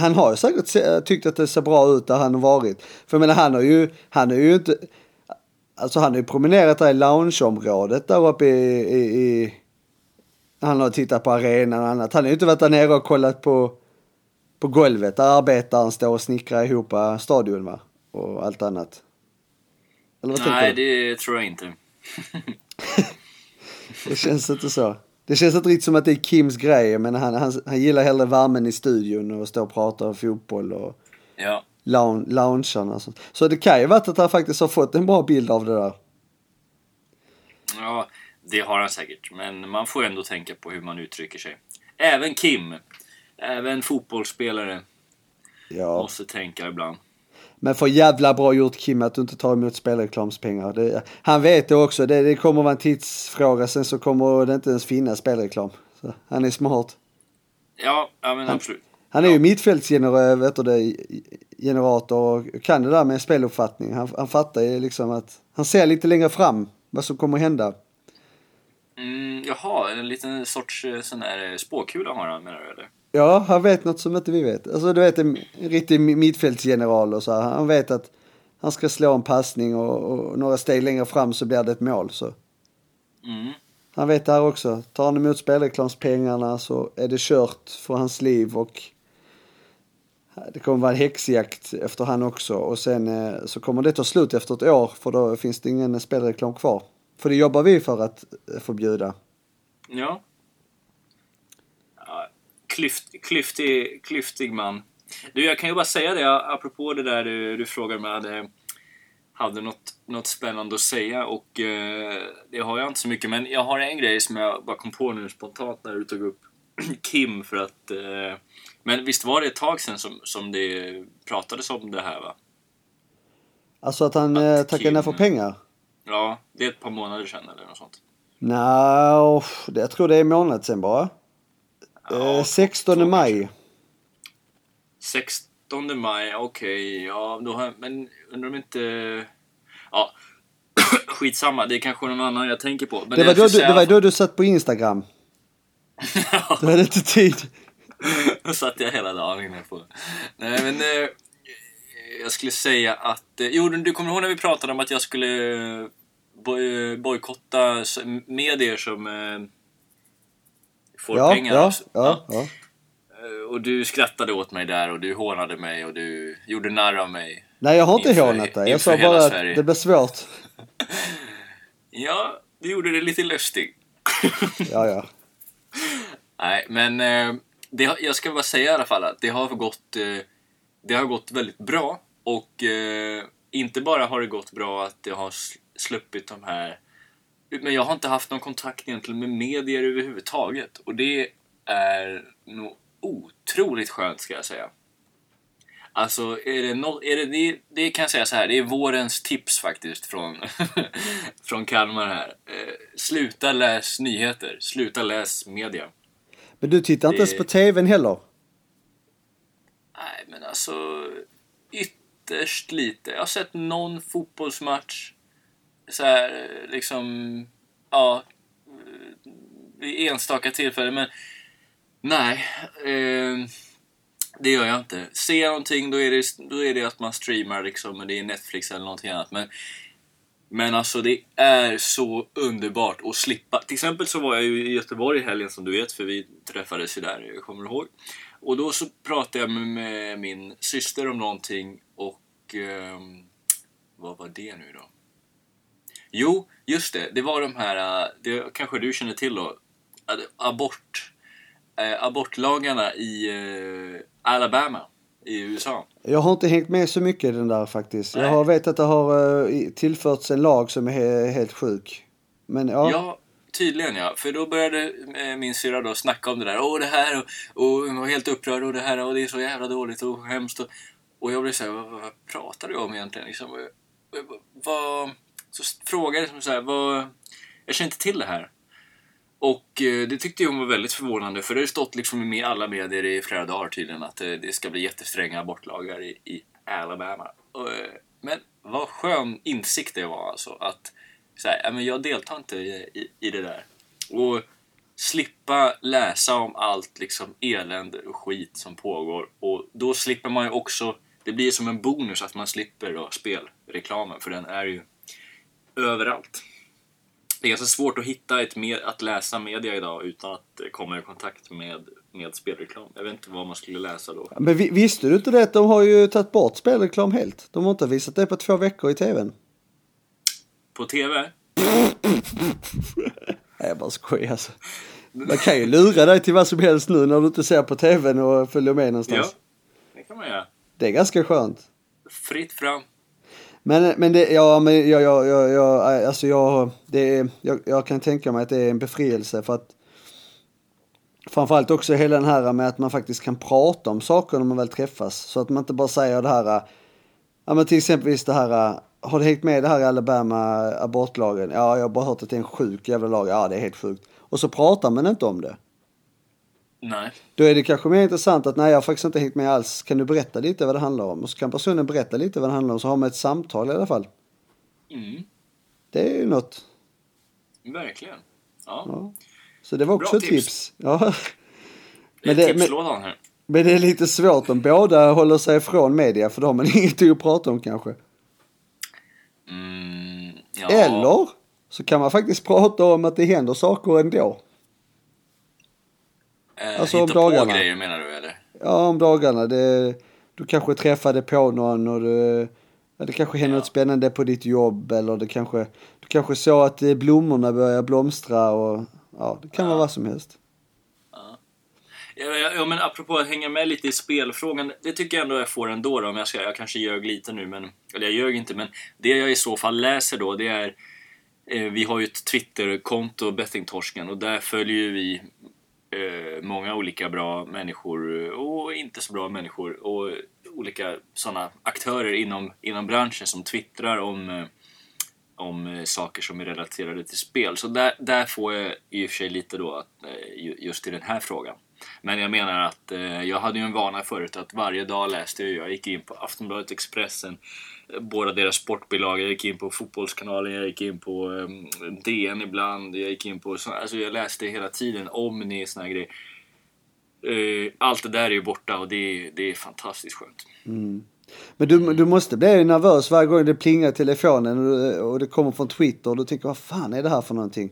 han har ju säkert tyckt att det ser bra ut där han har varit. För jag menar, han har ju inte, alltså han har ju promenerat där i loungeområdet där uppe i han har tittat på arenan och annat. Han har ju inte varit där nere och kollat på golvet där arbetaren står och snickrar ihop stadion, va? Och allt annat. Eller vad tänker du? Nej, det tror jag inte. Det känns inte så. Det känns inte riktigt som att det är Kims grej, men han gillar hellre värmen i studion och står och pratar om fotboll och ja. Loungen och sånt. Så det kan ju vara att han faktiskt har fått en bra bild av det där. Ja, det har han säkert, men man får ändå tänka på hur man uttrycker sig. Även Kim, även fotbollsspelare, ja. Måste tänka ibland. Men för jävla bra gjort, Kim, att du inte tar emot spelreklamspengar. Han vet det också, det kommer vara en tidsfråga, sen så kommer det inte ens finnas spelreklam. Så han är smart. Ja, men absolut. Han är ju mittfältsgenerator och kan det där med speluppfattning. Han fattar ju liksom att han ser lite längre fram vad som kommer hända. En liten sorts sån här spåkula har han, menar du, eller? Ja, han vet något som inte vi vet. Alltså du vet, en riktig mittfältsgeneral och så här. Han vet att han ska slå en passning och några steg längre fram så blir det ett mål. Så. Mm. Han vet det här också. Tar han emot spelreklanspengarna så är det kört för hans liv och det kommer vara en häxjakt efter han också. Och sen så kommer det ta slut efter ett år för då finns det ingen spelreklam kvar. För det jobbar vi för att förbjuda. Ja. Klyftig man. Du, jag kan ju bara säga det apropå det där du frågar mig hade något spännande att säga och det har jag inte så mycket, men jag har en grej som jag bara kom på nu spontant när du tog upp Kim för att men visst var det ett tag sedan som det pratades om det här, va? Alltså att han tackade ner för pengar? Ja, det är ett par månader sedan eller något sånt. Nej, jag tror det är en månad sedan bara. Ja, 16 maj. 16 maj, okej. Ja, då har, men undrar om inte... Ja, skitsamma. Det är kanske någon annan jag tänker på. Men det var då du satt på Instagram. Du hade inte tid. Då satt jag hela dagen inne på. Nej, men jag skulle säga att... Jo, du kommer ihåg när vi pratade om att jag skulle bojkotta medier som... får pengar. Ja. Och du skrattade åt mig där och du hånade mig och du gjorde narr av mig. Nej, jag har inte hånat dig. Jag sa bara Sverige. Att det blir svårt. Ja, du gjorde det lite lustigt. Ja. Nej, men jag ska bara säga i alla fall att det har gått väldigt bra. Och inte bara har det gått bra att jag har sluppit de här. Men jag har inte haft någon kontakt egentligen med medier överhuvudtaget. Och det är nog otroligt skönt, ska jag säga. Alltså, det kan jag säga så här. Det är vårens tips faktiskt från Kalmar här. Sluta läs nyheter. Sluta läs media. Men du tittar inte ens på tvn heller? Nej, men alltså ytterst lite. Jag har sett någon fotbollsmatch. Så här, liksom, ja, vid enstaka tillfällen, men nej, det gör jag inte. Ser jag någonting, då är det att man streamar liksom, och det är Netflix eller någonting annat, men alltså det är så underbart att slippa. Till exempel så var jag ju i Göteborg i helgen som du vet, för vi träffades ju där, jag kommer ihåg. Och då så pratade jag med min syster om någonting och vad var det nu då? Jo, just det. Det var de här, det kanske du känner till då, abortlagarna i Alabama i USA. Jag har inte hängt med så mycket den där faktiskt. Nej. Jag har vet att det har tillförts en lag som är helt sjuk. Men ja. Ja, tydligen ja. För då började min syra då snacka om det där. Åh, det här och hon var helt upprörd och det här och det är så jävla dåligt och hemskt. Och jag blev så här, vad pratar du om egentligen? Liksom, vad... Så frågade som så här, jag känner inte till det här. Och det tyckte jag var väldigt förvånande. För det har stått liksom i alla medier i flera dagar tydligen att det ska bli jättestränga abortlagar i Alabama. Men vad skön insikt det var alltså. Att så här, men jag deltar inte i det där. Och slippa läsa om allt liksom elände och skit som pågår. Och då slipper man ju också, det blir som en bonus att man slipper då spelreklamen. För den är ju överallt. Det är ganska svårt att hitta att läsa media idag utan att komma i kontakt med spelreklam. Jag vet inte vad man skulle läsa då. Men visste du inte det? De har ju tagit bort spelreklam helt. De har inte visat det på 2 veckor i tvn. På tv? Nej, jag bara skojar alltså. Man kan ju lura dig till vad som helst nu när du inte ser på tvn och följer med någonstans. Ja, det kan man göra. Det är ganska skönt. Fritt fram. Men jag kan tänka mig att det är en befrielse för att framförallt också hela den här med att man faktiskt kan prata om saker när man väl träffas så att man inte bara säger det här ja men till exempelvis det här har du hängt med det här i Alabama abortlagen? Ja, jag har bara hört att det är en sjuk jävla lag. Ja, det är helt sjukt. Och så pratar man inte om det. Nej. Då är det kanske mer intressant att nej, jag har faktiskt inte hängt med alls. Kan du berätta lite vad det handlar om? Och så kan personen berätta lite vad det handlar om. Så har man ett samtal i alla fall. Mm. Det är ju något. Verkligen. Ja. Så det var bra också tips. Ja. Men det är lite svårt om båda håller sig ifrån media, för då har man ingenting att prata om kanske. Ja. Eller så kan man faktiskt prata om att det händer saker ändå. Alltså om dagarna. På grejer, menar du, eller? Ja, om dagarna. Du kanske träffade på någon och det kanske händer något spännande på ditt jobb, eller det kanske, du kanske såg att blommorna börjar blomstra och ja, det kan vara vad som helst. Ja, men apropå att hänga med lite i spelfrågan, det tycker jag ändå jag får ändå då, om jag ska, jag kanske ljög lite nu, men, eller jag ljög inte, men det jag i så fall läser då, det är vi har ju ett Twitterkonto, Bettingtorsken, och där följer vi många olika bra människor och inte så bra människor och olika sådana aktörer inom branschen som twittrar om saker som är relaterade till spel. Så där får jag i och för sig lite då att, just i den här frågan. Men jag menar att jag hade ju en vana förut att varje dag läste jag gick in på Aftonbladet, Expressen, båda deras sportbilagor, jag gick in på Fotbollskanalen, jag gick in på DN ibland, jag gick in på såna, alltså jag läste hela tiden om ni såna här grejer. Allt det där är ju borta och det är fantastiskt skönt. Mm. Men du måste bli nervös varje gång det plingar i telefonen och det kommer från Twitter och du tänker, vad fan är det här för någonting?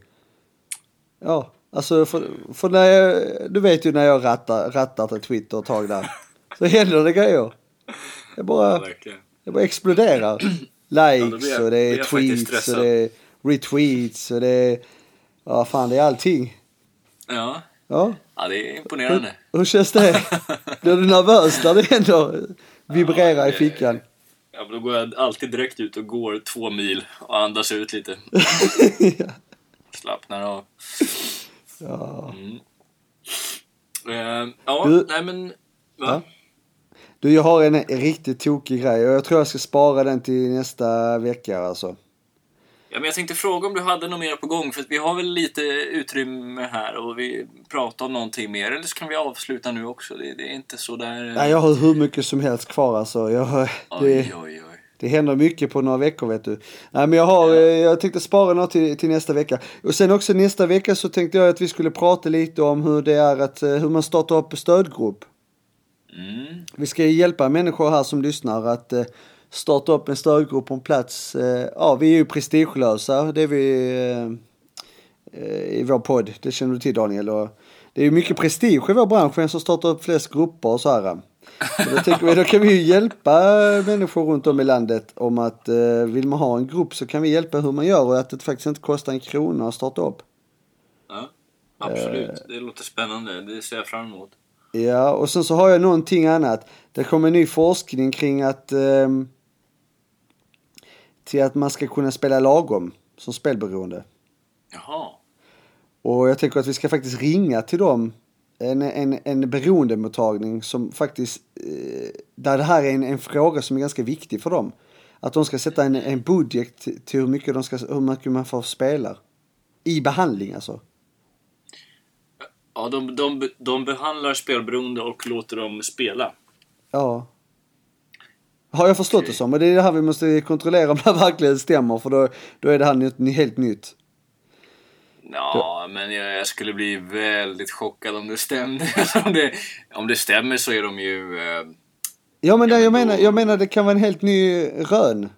Ja. Alltså, för när du vet ju när jag rattar till Twitter och tag där, så händer det grejer. Jag bara exploderar. Likes, ja, och det är tweets och det är retweets och det är, ja fan, det är allting. Ja, det är imponerande. Hur känns det? Blir du nervös när det händer? Vibrerar i fickan. Ja, då går jag alltid direkt ut och går 2 mil och andas ut lite. Ja. Slappnar av. Ja. Mm. Du, jag har en riktigt tokig grej och jag tror jag ska spara den till nästa vecka alltså. Ja, men jag tänkte fråga om du hade något mer på gång, för att vi har väl lite utrymme här och vi pratar om någonting mer, eller så kan vi avsluta nu också. Det är inte så där. Nej, jag har hur mycket som helst kvar alltså. Det händer mycket på några veckor, vet du. Nej, men jag tänkte spara något till nästa vecka. Och sen också nästa vecka så tänkte jag att vi skulle prata lite om hur det är att hur man startar upp stödgrupp. Mm. Vi ska hjälpa människor här som lyssnar att starta upp en stödgrupp på en plats. Ja, vi är ju prestigelösa. Det är vi i vår podd. Det känner du till, Daniel. Och det är ju mycket prestige i vår bransch. En som startar upp flest grupper och så här. Då kan vi ju hjälpa människor runt om i landet om att vill man ha en grupp så kan vi hjälpa hur man gör och att det faktiskt inte kostar en krona att starta upp. Ja, absolut. Det låter spännande. Det ser jag fram emot. Ja, och sen så har jag någonting annat. Det kommer ny forskning kring att till att man ska kunna spela lagom som spelberoende. Jaha. Och jag tänker att vi ska faktiskt ringa till dem. En beroendemottagning som faktiskt där det här är en fråga som är ganska viktig för dem, att de ska sätta en budget till hur mycket man får spela i behandling alltså. Ja, de behandlar spelberoende och låter dem spela. Ja. Har jag förstått det som, och det är det här vi måste kontrollera om det verkligen stämmer, för då är det här helt nytt. Ja, men jag skulle bli väldigt chockad om det stämde. om det stämmer så är de ju... Ja, men jag menar det kan vara en helt ny rön.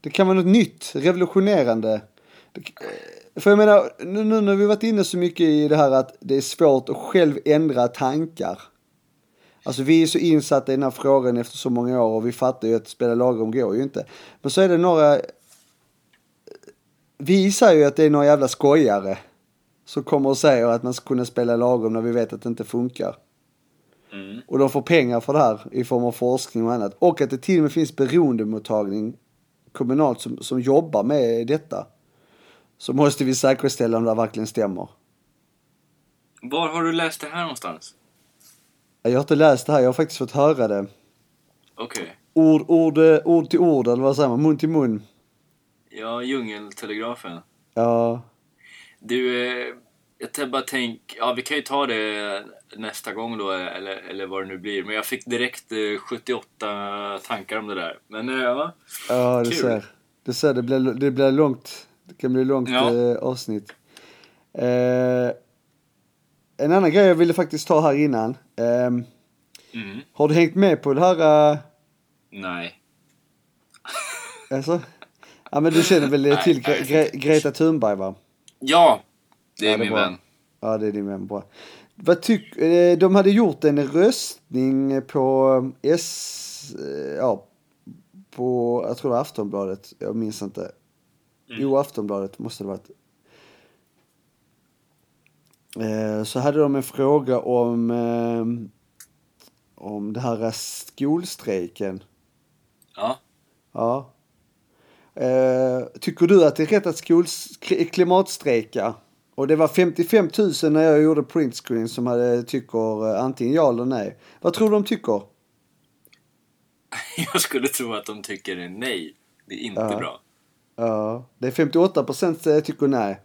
Det kan vara något nytt, revolutionerande. För jag menar, nu när vi varit inne så mycket i det här att det är svårt att själv ändra tankar. Alltså vi är så insatta i den här frågan efter så många år och vi fattar ju att spela lagom går ju inte. Men så är det några... visar ju att det är några jävla skojare som kommer och säger att man ska kunna spela lagom när vi vet att det inte funkar. Mm. Och de får pengar för det här i form av forskning och annat. Och att det till och med finns beroendemottagning kommunalt som jobbar med detta. Så måste vi säkerställa om det verkligen stämmer. Var har du läst det här någonstans? Jag har inte läst det här, jag har faktiskt fått höra det. Okej. Okay. Ord till ord, eller vad säger man? Mun till mun. Ja, djungeltelegrafen. Ja. Du, jag bara tänk, ja vi kan ju ta det nästa gång då, eller vad det nu blir. Men jag fick direkt 78 tankar om det där. Men ja. Ja, kul. Du ser, det blir långt. Det kan bli långt avsnitt. En annan grej jag ville faktiskt ta här innan. Har du hängt med på det här? Nej. Alltså? Ja, men du känner väl till Greta Thunberg, va? Ja, det är min vän. Ja, det är din vän, bra. De hade gjort en röstning på på, jag tror det var Aftonbladet, jag minns inte. Jo, Aftonbladet måste det vara. Så hade de en fråga om det här skolstrejken. Ja. Ja. Tycker du att det är rätt att klimatstrejka? Och det var 55 000 när jag gjorde printscreen som hade tycker antingen ja eller nej. Vad tror du de tycker? Jag skulle tro att de tycker nej. Det är inte bra. Ja, det är 58% tycker nej.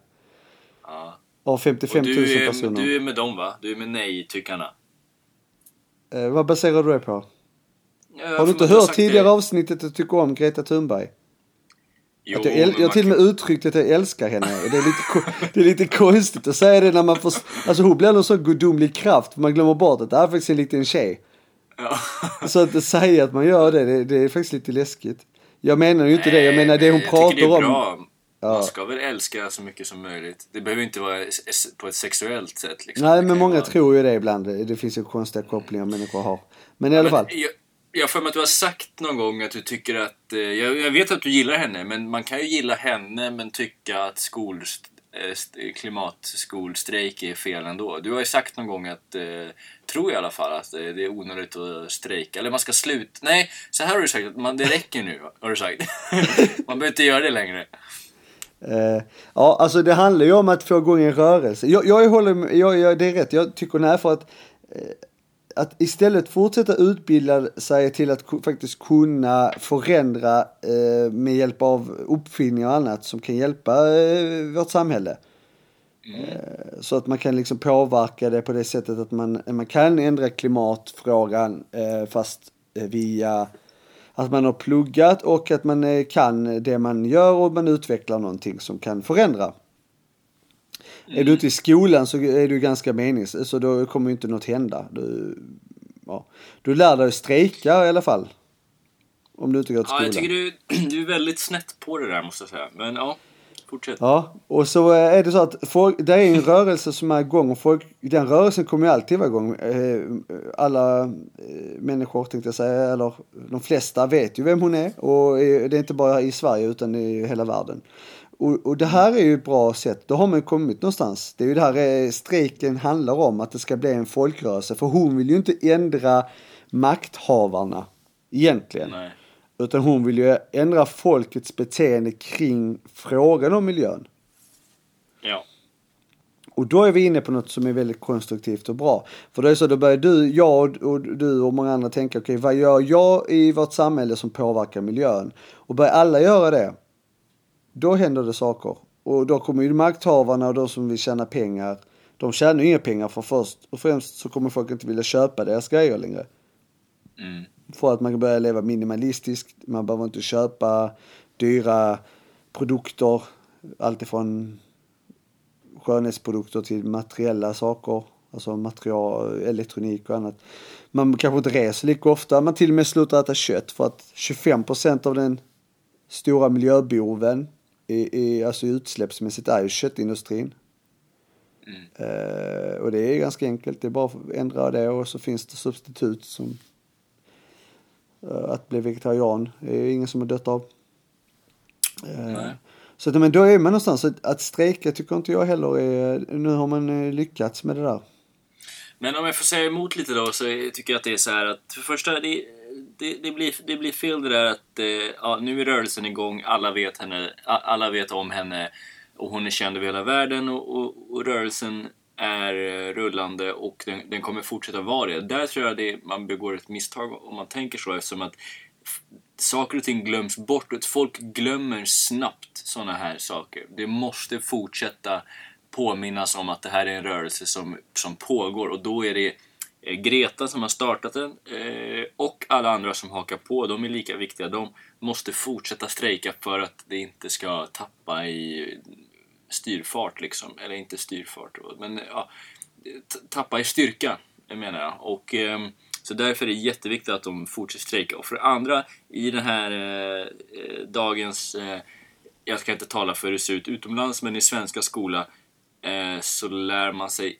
Ja. Av 55 000 personer. Du är med dem, va? Du är med nej-tyckarna. Vad baserar du det på? Har du inte hört tidigare avsnittet att tycka om Greta Thunberg? Jo, jag till och med uttryckt att jag älskar henne. Det är lite konstigt att säga det när man får... Alltså hon blir en så gudomlig kraft. Man glömmer bort att det är faktiskt en liten tjej. Ja. Så att säga att man gör det, det är faktiskt lite läskigt. Jag menar ju inte det. Jag menar det hon pratar det om. Man ska väl älska så mycket som möjligt. Det behöver inte vara på ett sexuellt sätt. Liksom. Nej, men många tror ju det ibland. Det finns ju konstiga kopplingar människor har. Men i alla fall... Jag får mig att du har sagt någon gång att du tycker att... Jag vet att du gillar henne, men man kan ju gilla henne men tycka att klimatskolstrejk är fel ändå. Du har ju sagt någon gång att... Tror jag i alla fall att det är onödigt att strejka. Eller man ska sluta... Nej, så här har du sagt. Det räcker nu, har du sagt. Man behöver inte göra det längre. Ja, alltså det handlar ju om att få igång en rörelse. Det är rätt. Jag tycker nej för att... Att istället fortsätta utbilda sig till att faktiskt kunna förändra med hjälp av uppfinningar och annat som kan hjälpa vårt samhälle. Så att man kan liksom påverka det på det sättet att man kan ändra klimatfrågan fast via att man har pluggat och att man kan det man gör och man utvecklar någonting som kan förändra. Är du ute i skolan så är du ganska meningslös. Så då kommer ju inte något hända. Du lär dig strejka i alla fall. Om du inte går till skolan. Ja, jag tycker du är väldigt snett på det där, måste jag säga. Men ja, fortsätt. Ja, och så är det så att det är en rörelse som är igång. Och den rörelsen kommer ju alltid vara igång. Alla människor, tänkte jag säga. Eller de flesta vet ju vem hon är. Och det är inte bara i Sverige utan i hela världen. Och det här är ju ett bra sätt. Då har man kommit någonstans. Det är ju det här strejken handlar om. Att det ska bli en folkrörelse. För hon vill ju inte ändra makthavarna. Egentligen. Nej. Utan hon vill ju ändra folkets beteende kring frågan om miljön. Ja. Och då är vi inne på något som är väldigt konstruktivt och bra. För det är så, då börjar du och många andra tänka. Okej, vad gör jag i vårt samhälle som påverkar miljön? Och börjar alla göra det. Då händer det saker. Och då kommer ju makthavarna och de som vill tjäna pengar. De tjänar ju inga pengar för först. Och främst så kommer folk inte vilja köpa deras grejer längre. För att man kan börja leva minimalistiskt. Man behöver inte köpa dyra produkter. Allt ifrån skönhetsprodukter till materiella saker. Alltså material, elektronik och annat. Man kanske inte reser lika ofta. Man till och med slutar äta kött. För att 25% av den stora miljöboven alltså utsläppsmässigt är ju köttindustrin. Och det är ganska enkelt. Det är bara att ändra det och så finns det substitut som att bli vegetarian. Det är ingen som har dött av. Så att, men då är man någonstans att strejka tycker inte jag heller är, nu har man lyckats med det där. Men om jag får säga emot lite då så tycker jag att det är så här att för första det blir fel det där att nu är rörelsen igång, alla vet om henne och hon är känd över hela världen och rörelsen är rullande och den kommer fortsätta vara det. Där tror jag man begår ett misstag om man tänker så, eftersom att saker och ting glöms bort och folk glömmer snabbt sådana här saker. Det måste fortsätta påminnas om att det här är en rörelse som pågår och då är det Greta som har startat den och alla andra som hakar på, de är lika viktiga. De måste fortsätta strejka för att det inte ska tappa i styrfart liksom, eller inte styrfart. Men ja, tappa i styrka, menar jag. Och så därför är det jätteviktigt att de fortsätter strejka. Och för det andra, i den här dagens, jag ska inte tala för hur det ser ut utomlands, men i svenska skola så lär man sig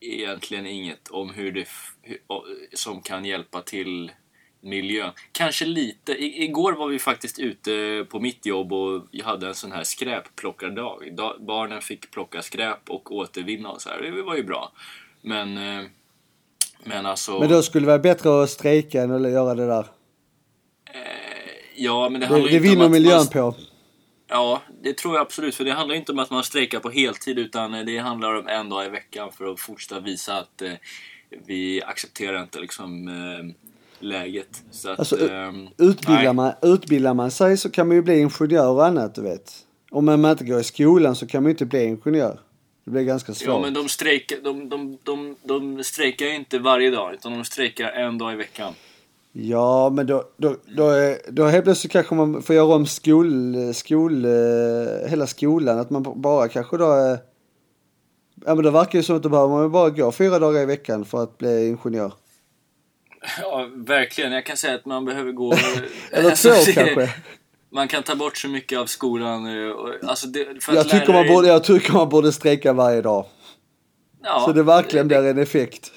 egentligen inget om hur det som kan hjälpa till miljön. Kanske lite. Igår var vi faktiskt ute på mitt jobb och jag hade en sån här skräpplockardag. Barnen fick plocka skräp och återvinna och så här. Det var ju bra. Men alltså... Men då skulle det vara bättre att strejka än att göra det där. Ja, men det handlar ju inte om att... Det vinner miljön på. Ja, det tror jag absolut. För det handlar inte om att man strejkar på heltid, utan det handlar om en dag i veckan för att fortsätta visa att vi accepterar inte liksom... läget. Så att, alltså, utbildar man sig så kan man ju bli ingenjör och annat, du vet. Om man inte går i skolan så kan man ju inte bli ingenjör. Det blir ganska svårt. Ja, men de strejkar ju inte varje dag, utan de strejkar en dag i veckan. Ja, men då helt plötsligt kanske man får göra om hela skolan, att man bara kanske då... Ja, men det verkar ju som att då behöver man bara gå 4 dagar i veckan för att bli ingenjör. Ja, verkligen. Jag kan säga att man behöver gå... Alltså, man kan ta bort så mycket av skolan. Alltså, jag tycker man borde strejka varje dag. Ja, så det verkligen blir en effekt.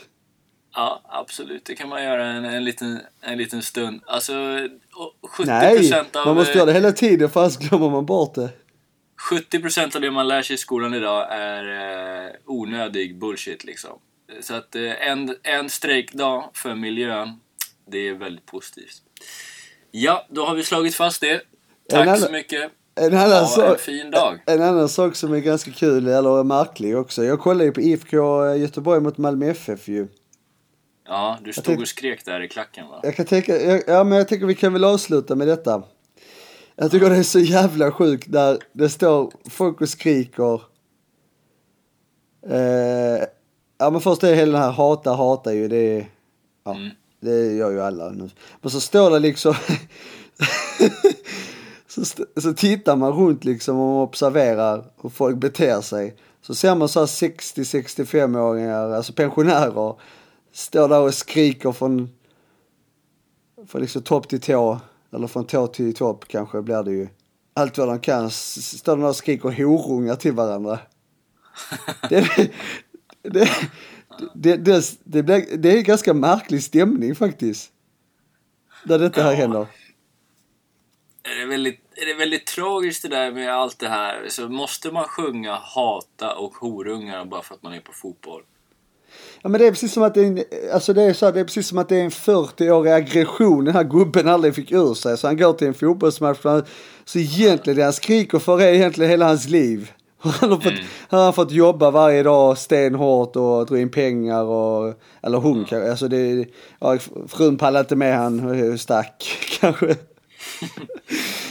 Ja, absolut. Det kan man göra en liten stund. Alltså, 70% av... man måste göra det hela tiden, fast glömmer man bort det. 70% av det man lär sig i skolan idag är onödig bullshit, liksom. Så att en strejkdag för miljön, det är väldigt positivt. Ja, då har vi slagit fast det. Tack så mycket. En fin dag. En annan sak som är ganska kul, eller märklig också. Jag kollade ju på IFK Göteborg mot Malmö FF ju. Ja, du stod och skrek där i klacken, va? Jag tänker vi kan väl avsluta med detta. Jag tycker det är så jävla sjukt där det står folk och skriker. Ja, men först är hela den här hata ju det. Ja, det gör ju alla nu. Men så står det liksom så tittar man runt liksom och observerar hur folk beter sig. Så ser man så här 60-65-åringar, alltså pensionärer, står där och skriker från liksom topp till tå, eller från tå till topp kanske blir det ju. Allt vad de kan, står de där och skriker och horungar till varandra. Det är en ganska märklig stämning faktiskt där detta här händer. Är det väldigt tragiskt det där med allt det här. Så måste man sjunga hata och horungar bara för att man är på fotboll? Ja, men det är precis som att det är en 40-årig aggression den här gubben aldrig fick ur sig. Så han går till en fotbollsmatch, så egentligen det han skriker för är egentligen hela hans liv. Han har fått jobba varje dag stenhårt och dra in pengar och, eller hon kanske, alltså det, ja, frun pallade inte med han stack kanske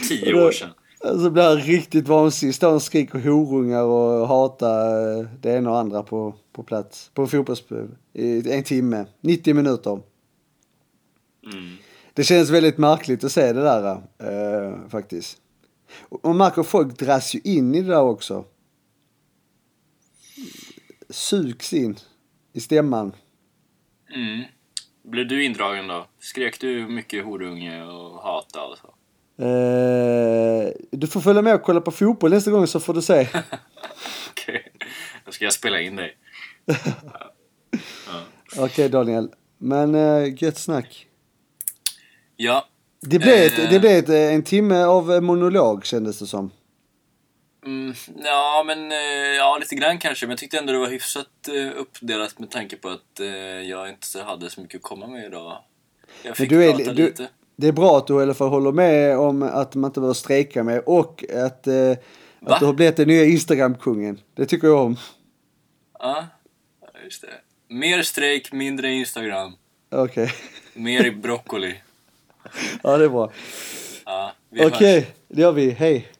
10 år sedan. Alltså blir han riktigt vansinnigt, står och skriker horungar och hatar det ena och andra på plats på fotbollspub i 1 timme, 90 minuter. Det känns väldigt märkligt att se det där faktiskt. Och märker folk dras ju in i det där också. Sugs in i stämman. Blev du indragen då? Skrek du mycket horunge och hata och så? Du får följa med och kolla på fotboll nästa gång, så får du se. Okej. Då ska jag spela in dig. Okej, Daniel. Men gött snack. Ja. Det blev en timme av monolog, kändes det som. Ja, men ja, lite grann kanske. Men jag tyckte ändå det var hyfsat uppdelat med tanke på att jag inte hade så mycket att komma med idag. Jag fick prata lite. Det är bra att du i alla fall håller med om att man inte behöver strejka med, och att du har blivit den nya Instagram-kungen. Det tycker jag om. Ja, just det. Mer strejk, mindre Instagram. Okej. Mer broccoli. Ja, det är bra. Ja, okej, det gör vi. Hej.